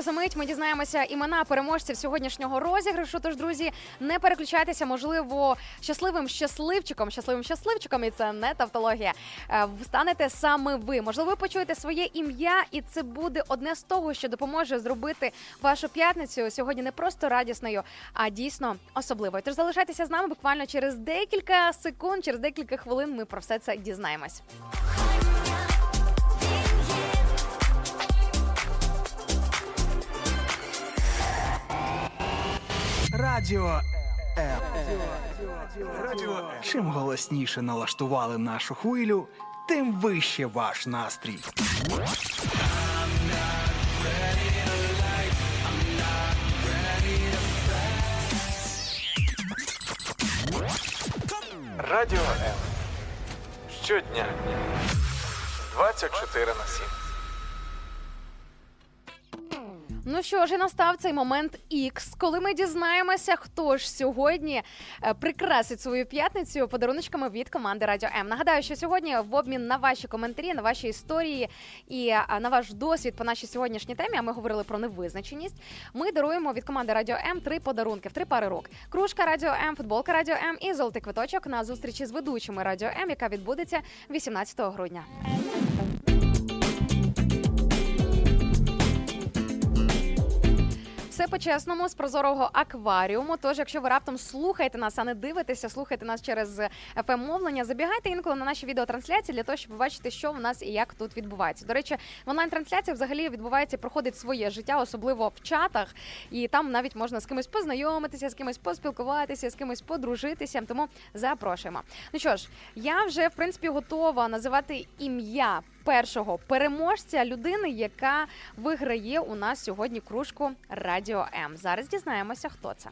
За мить ми дізнаємося імена переможців сьогоднішнього розіграшу. Тож, друзі, не переключайтеся, можливо, щасливим щасливчиком, щасливим щасливчиком, і це не тавтологія, станете саме ви. Можливо, ви почуєте своє ім'я, і це буде одне з того, що допоможе зробити вашу п'ятницю сьогодні не просто радісною, а дійсно особливою. Тож залишайтеся з нами, буквально через декілька секунд, через декілька хвилин ми про все це дізнаємось. Радіо М. Радіо. Чим голосніше налаштували нашу хвилю, тим вище ваш настрій. Радіо М. Щодня. двадцять чотири на сім. Ну що ж, і настав цей момент X, коли ми дізнаємося, хто ж сьогодні прикрасить свою п'ятницю подаруночками від команди Радіо М. Нагадаю, що сьогодні в обмін на ваші коментарі, на ваші історії і на ваш досвід по нашій сьогоднішній темі, а ми говорили про невизначеність, ми даруємо від команди Радіо М три подарунки в три пари рук. Кружка Радіо М, футболка Радіо М і золотий квиточок на зустрічі з ведучими Радіо М, яка відбудеться вісімнадцятого грудня. Все по-чесному, з прозорого акваріуму, тож якщо ви раптом слухаєте нас, а не дивитеся, слухаєте нас через еф ем-мовлення, забігайте інколи на наші відеотрансляції для того, щоб побачити, що в нас і як тут відбувається. До речі, в онлайн-трансляції взагалі відбувається, проходить своє життя, особливо в чатах, і там навіть можна з кимось познайомитися, з кимось поспілкуватися, з кимось подружитися, тому запрошуємо. Ну що ж, я вже, в принципі, готова називати ім'я першого переможця, людини, яка виграє у нас сьогодні кружку Радіо М. Зараз дізнаємося, хто це.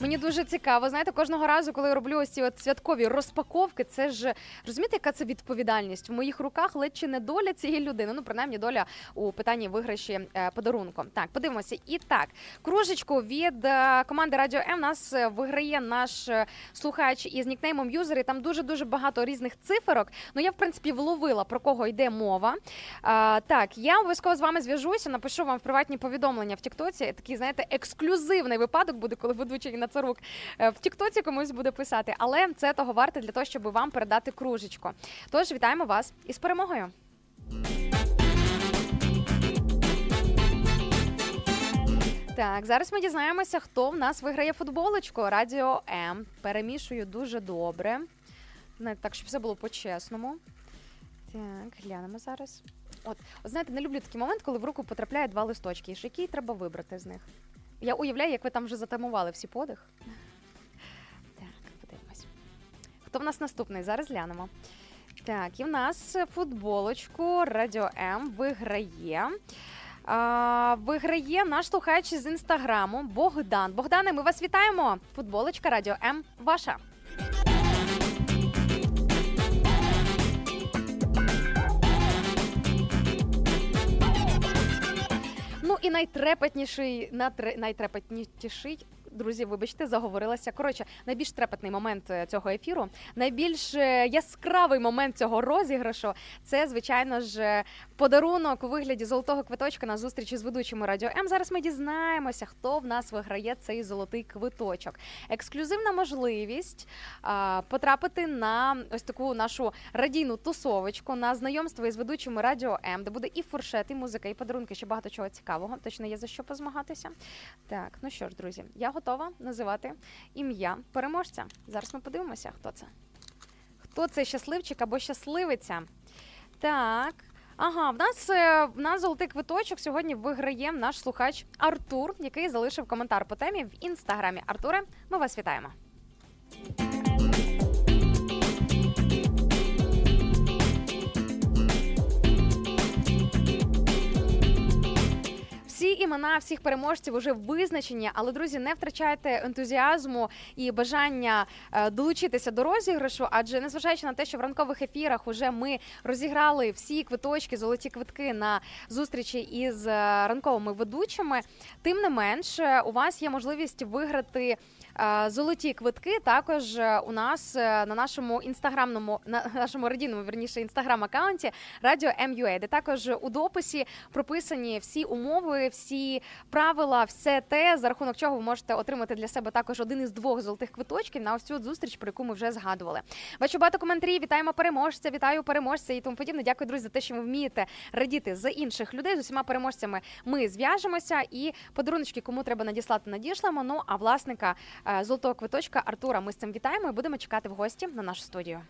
Мені дуже цікаво. Знаєте, кожного разу, коли я роблю ось ці от святкові розпаковки, це ж, розумієте, яка це відповідальність? В моїх руках ледь чи не доля цієї людини. Ну, принаймні, доля у питанні виграші подарунку. Так, подивимося. І так, кружечку від команди Радіо М нас виграє наш слухач із нікнеймом юзери. Там дуже-дуже багато різних циферок. Ну, я, в принципі, вловила, про кого йде мова. А, так, я обов'язково з вами зв'яжуся, напишу вам в приватні повідомлення в ТікТоці. Такий, знаєте, ексклюзивний випадок буде, коли ведуча Інна Цирук в ТікТоці комусь буде писати. Але це того варте для того, щоб вам передати кружечку. Тож, вітаємо вас із перемогою! Так, зараз ми дізнаємося, хто в нас виграє футболочку. Радіо М. Перемішую дуже добре. Так, щоб все було по-чесному. Так, глянемо зараз. От, от, знаєте, не люблю такий момент, коли в руку потрапляє два листочки. Який треба вибрати з них? Я уявляю, як ви там вже затамували всі подих. Так, подивимось. Хто в нас наступний? Зараз глянемо. Так, і в нас футболочку Радіо М виграє. А, виграє наш слухач з Інстаграму Богдан. Богдане, ми вас вітаємо! Футболочка Радіо М ваша. Ну і найтрепетніший, найтрепетніший, друзі, вибачте, заговорилася. Коротше, найбільш трепетний момент цього ефіру, найбільш яскравий момент цього розіграшу – це, звичайно ж, подарунок у вигляді золотого квиточка на зустрічі з ведучими Радіо М. Зараз ми дізнаємося, хто в нас виграє цей золотий квиточок. Ексклюзивна можливість а, потрапити на ось таку нашу радійну тусовочку, на знайомство із ведучими Радіо М, де буде і фуршет, і музика, і подарунки, ще багато чого цікавого. Точно є за що позмагатися. Так, ну що ж, друзі, я готова. Готова називати ім'я переможця. Зараз ми подивимося, хто це. Хто це, щасливчик або щасливиця? Так, ага, в нас, в нас золотий квиточок сьогодні виграє наш слухач Артур, який залишив коментар по темі в Інстаграмі. Артуре, ми вас вітаємо. Всі імена всіх переможців уже визначені, але, друзі, не втрачайте ентузіазму і бажання долучитися до розіграшу, адже, незважаючи на те, що в ранкових ефірах уже ми розіграли всі квиточки, золоті квитки на зустрічі із ранковими ведучими, тим не менш, у вас є можливість виграти золоті квитки також у нас на нашому інстаграмному, на нашому радійному, верніше, інстаграм-аккаунті Радіо Ем Ю Ей, де також у дописі прописані всі умови, всі правила, все те, за рахунок чого ви можете отримати для себе також один із двох золотих квиточків на ось цю зустріч, про яку ми вже згадували. Бачу багато коментарів, вітаємо переможця, вітаю переможця і тому подібне. Дякую, друзі, за те, що ви вмієте радіти за інших людей. З усіма переможцями ми зв'яжемося і подаруночки, кому треба надіслати, надішлемо. Ну, а власника золотого квиточка Артура ми з цим вітаємо і будемо чекати в гості на нашу студію.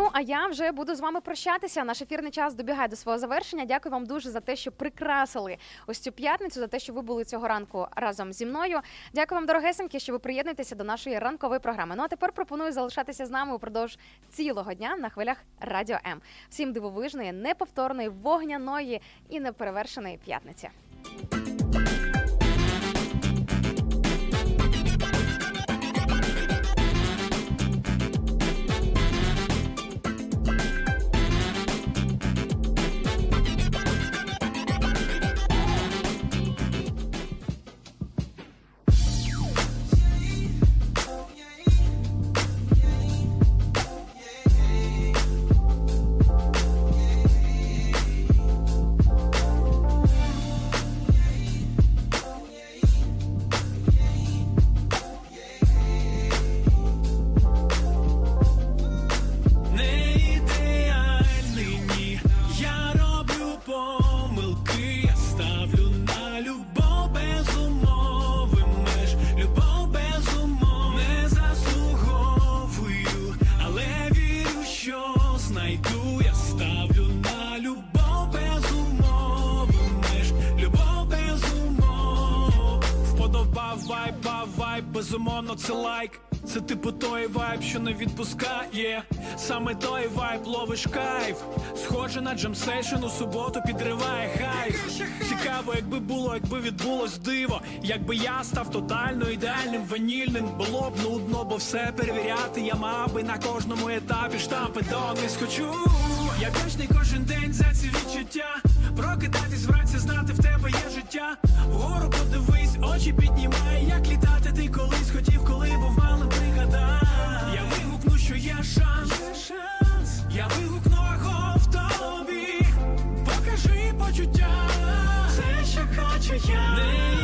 Ну, а я вже буду з вами прощатися. Наш ефірний час добігає до свого завершення. Дякую вам дуже за те, що прикрасили ось цю п'ятницю, за те, що ви були цього ранку разом зі мною. Дякую вам, дорогесенькі, що ви приєднуєтеся до нашої ранкової програми. Ну, а тепер пропоную залишатися з нами упродовж цілого дня на хвилях Радіо М. Всім дивовижної, неповторної, вогняної і неперевершеної п'ятниці. Безумовно, це лайк. Це типу той вайб, що не відпускає. Саме той вайб, ловиш кайф. Схоже на джемсейшн, у суботу підриває хайф. Цікаво, якби було, якби відбулось диво. Якби я став тотально ідеальним, ванільним. Було б нудно, бо все перевіряти я мав би на кожному етапі штампи дониз хочу. Я вдячний кожен день за ці відчуття. Прокидатись вранці, знати в тебе є життя. Вгору подивись, очі піднімай. Як літати ти колись хотів, коли був малим, пригадай. Я вигукну, що є шанс, є шанс. Я вигукну його в тобі. Покажи почуття, все, що хочу я.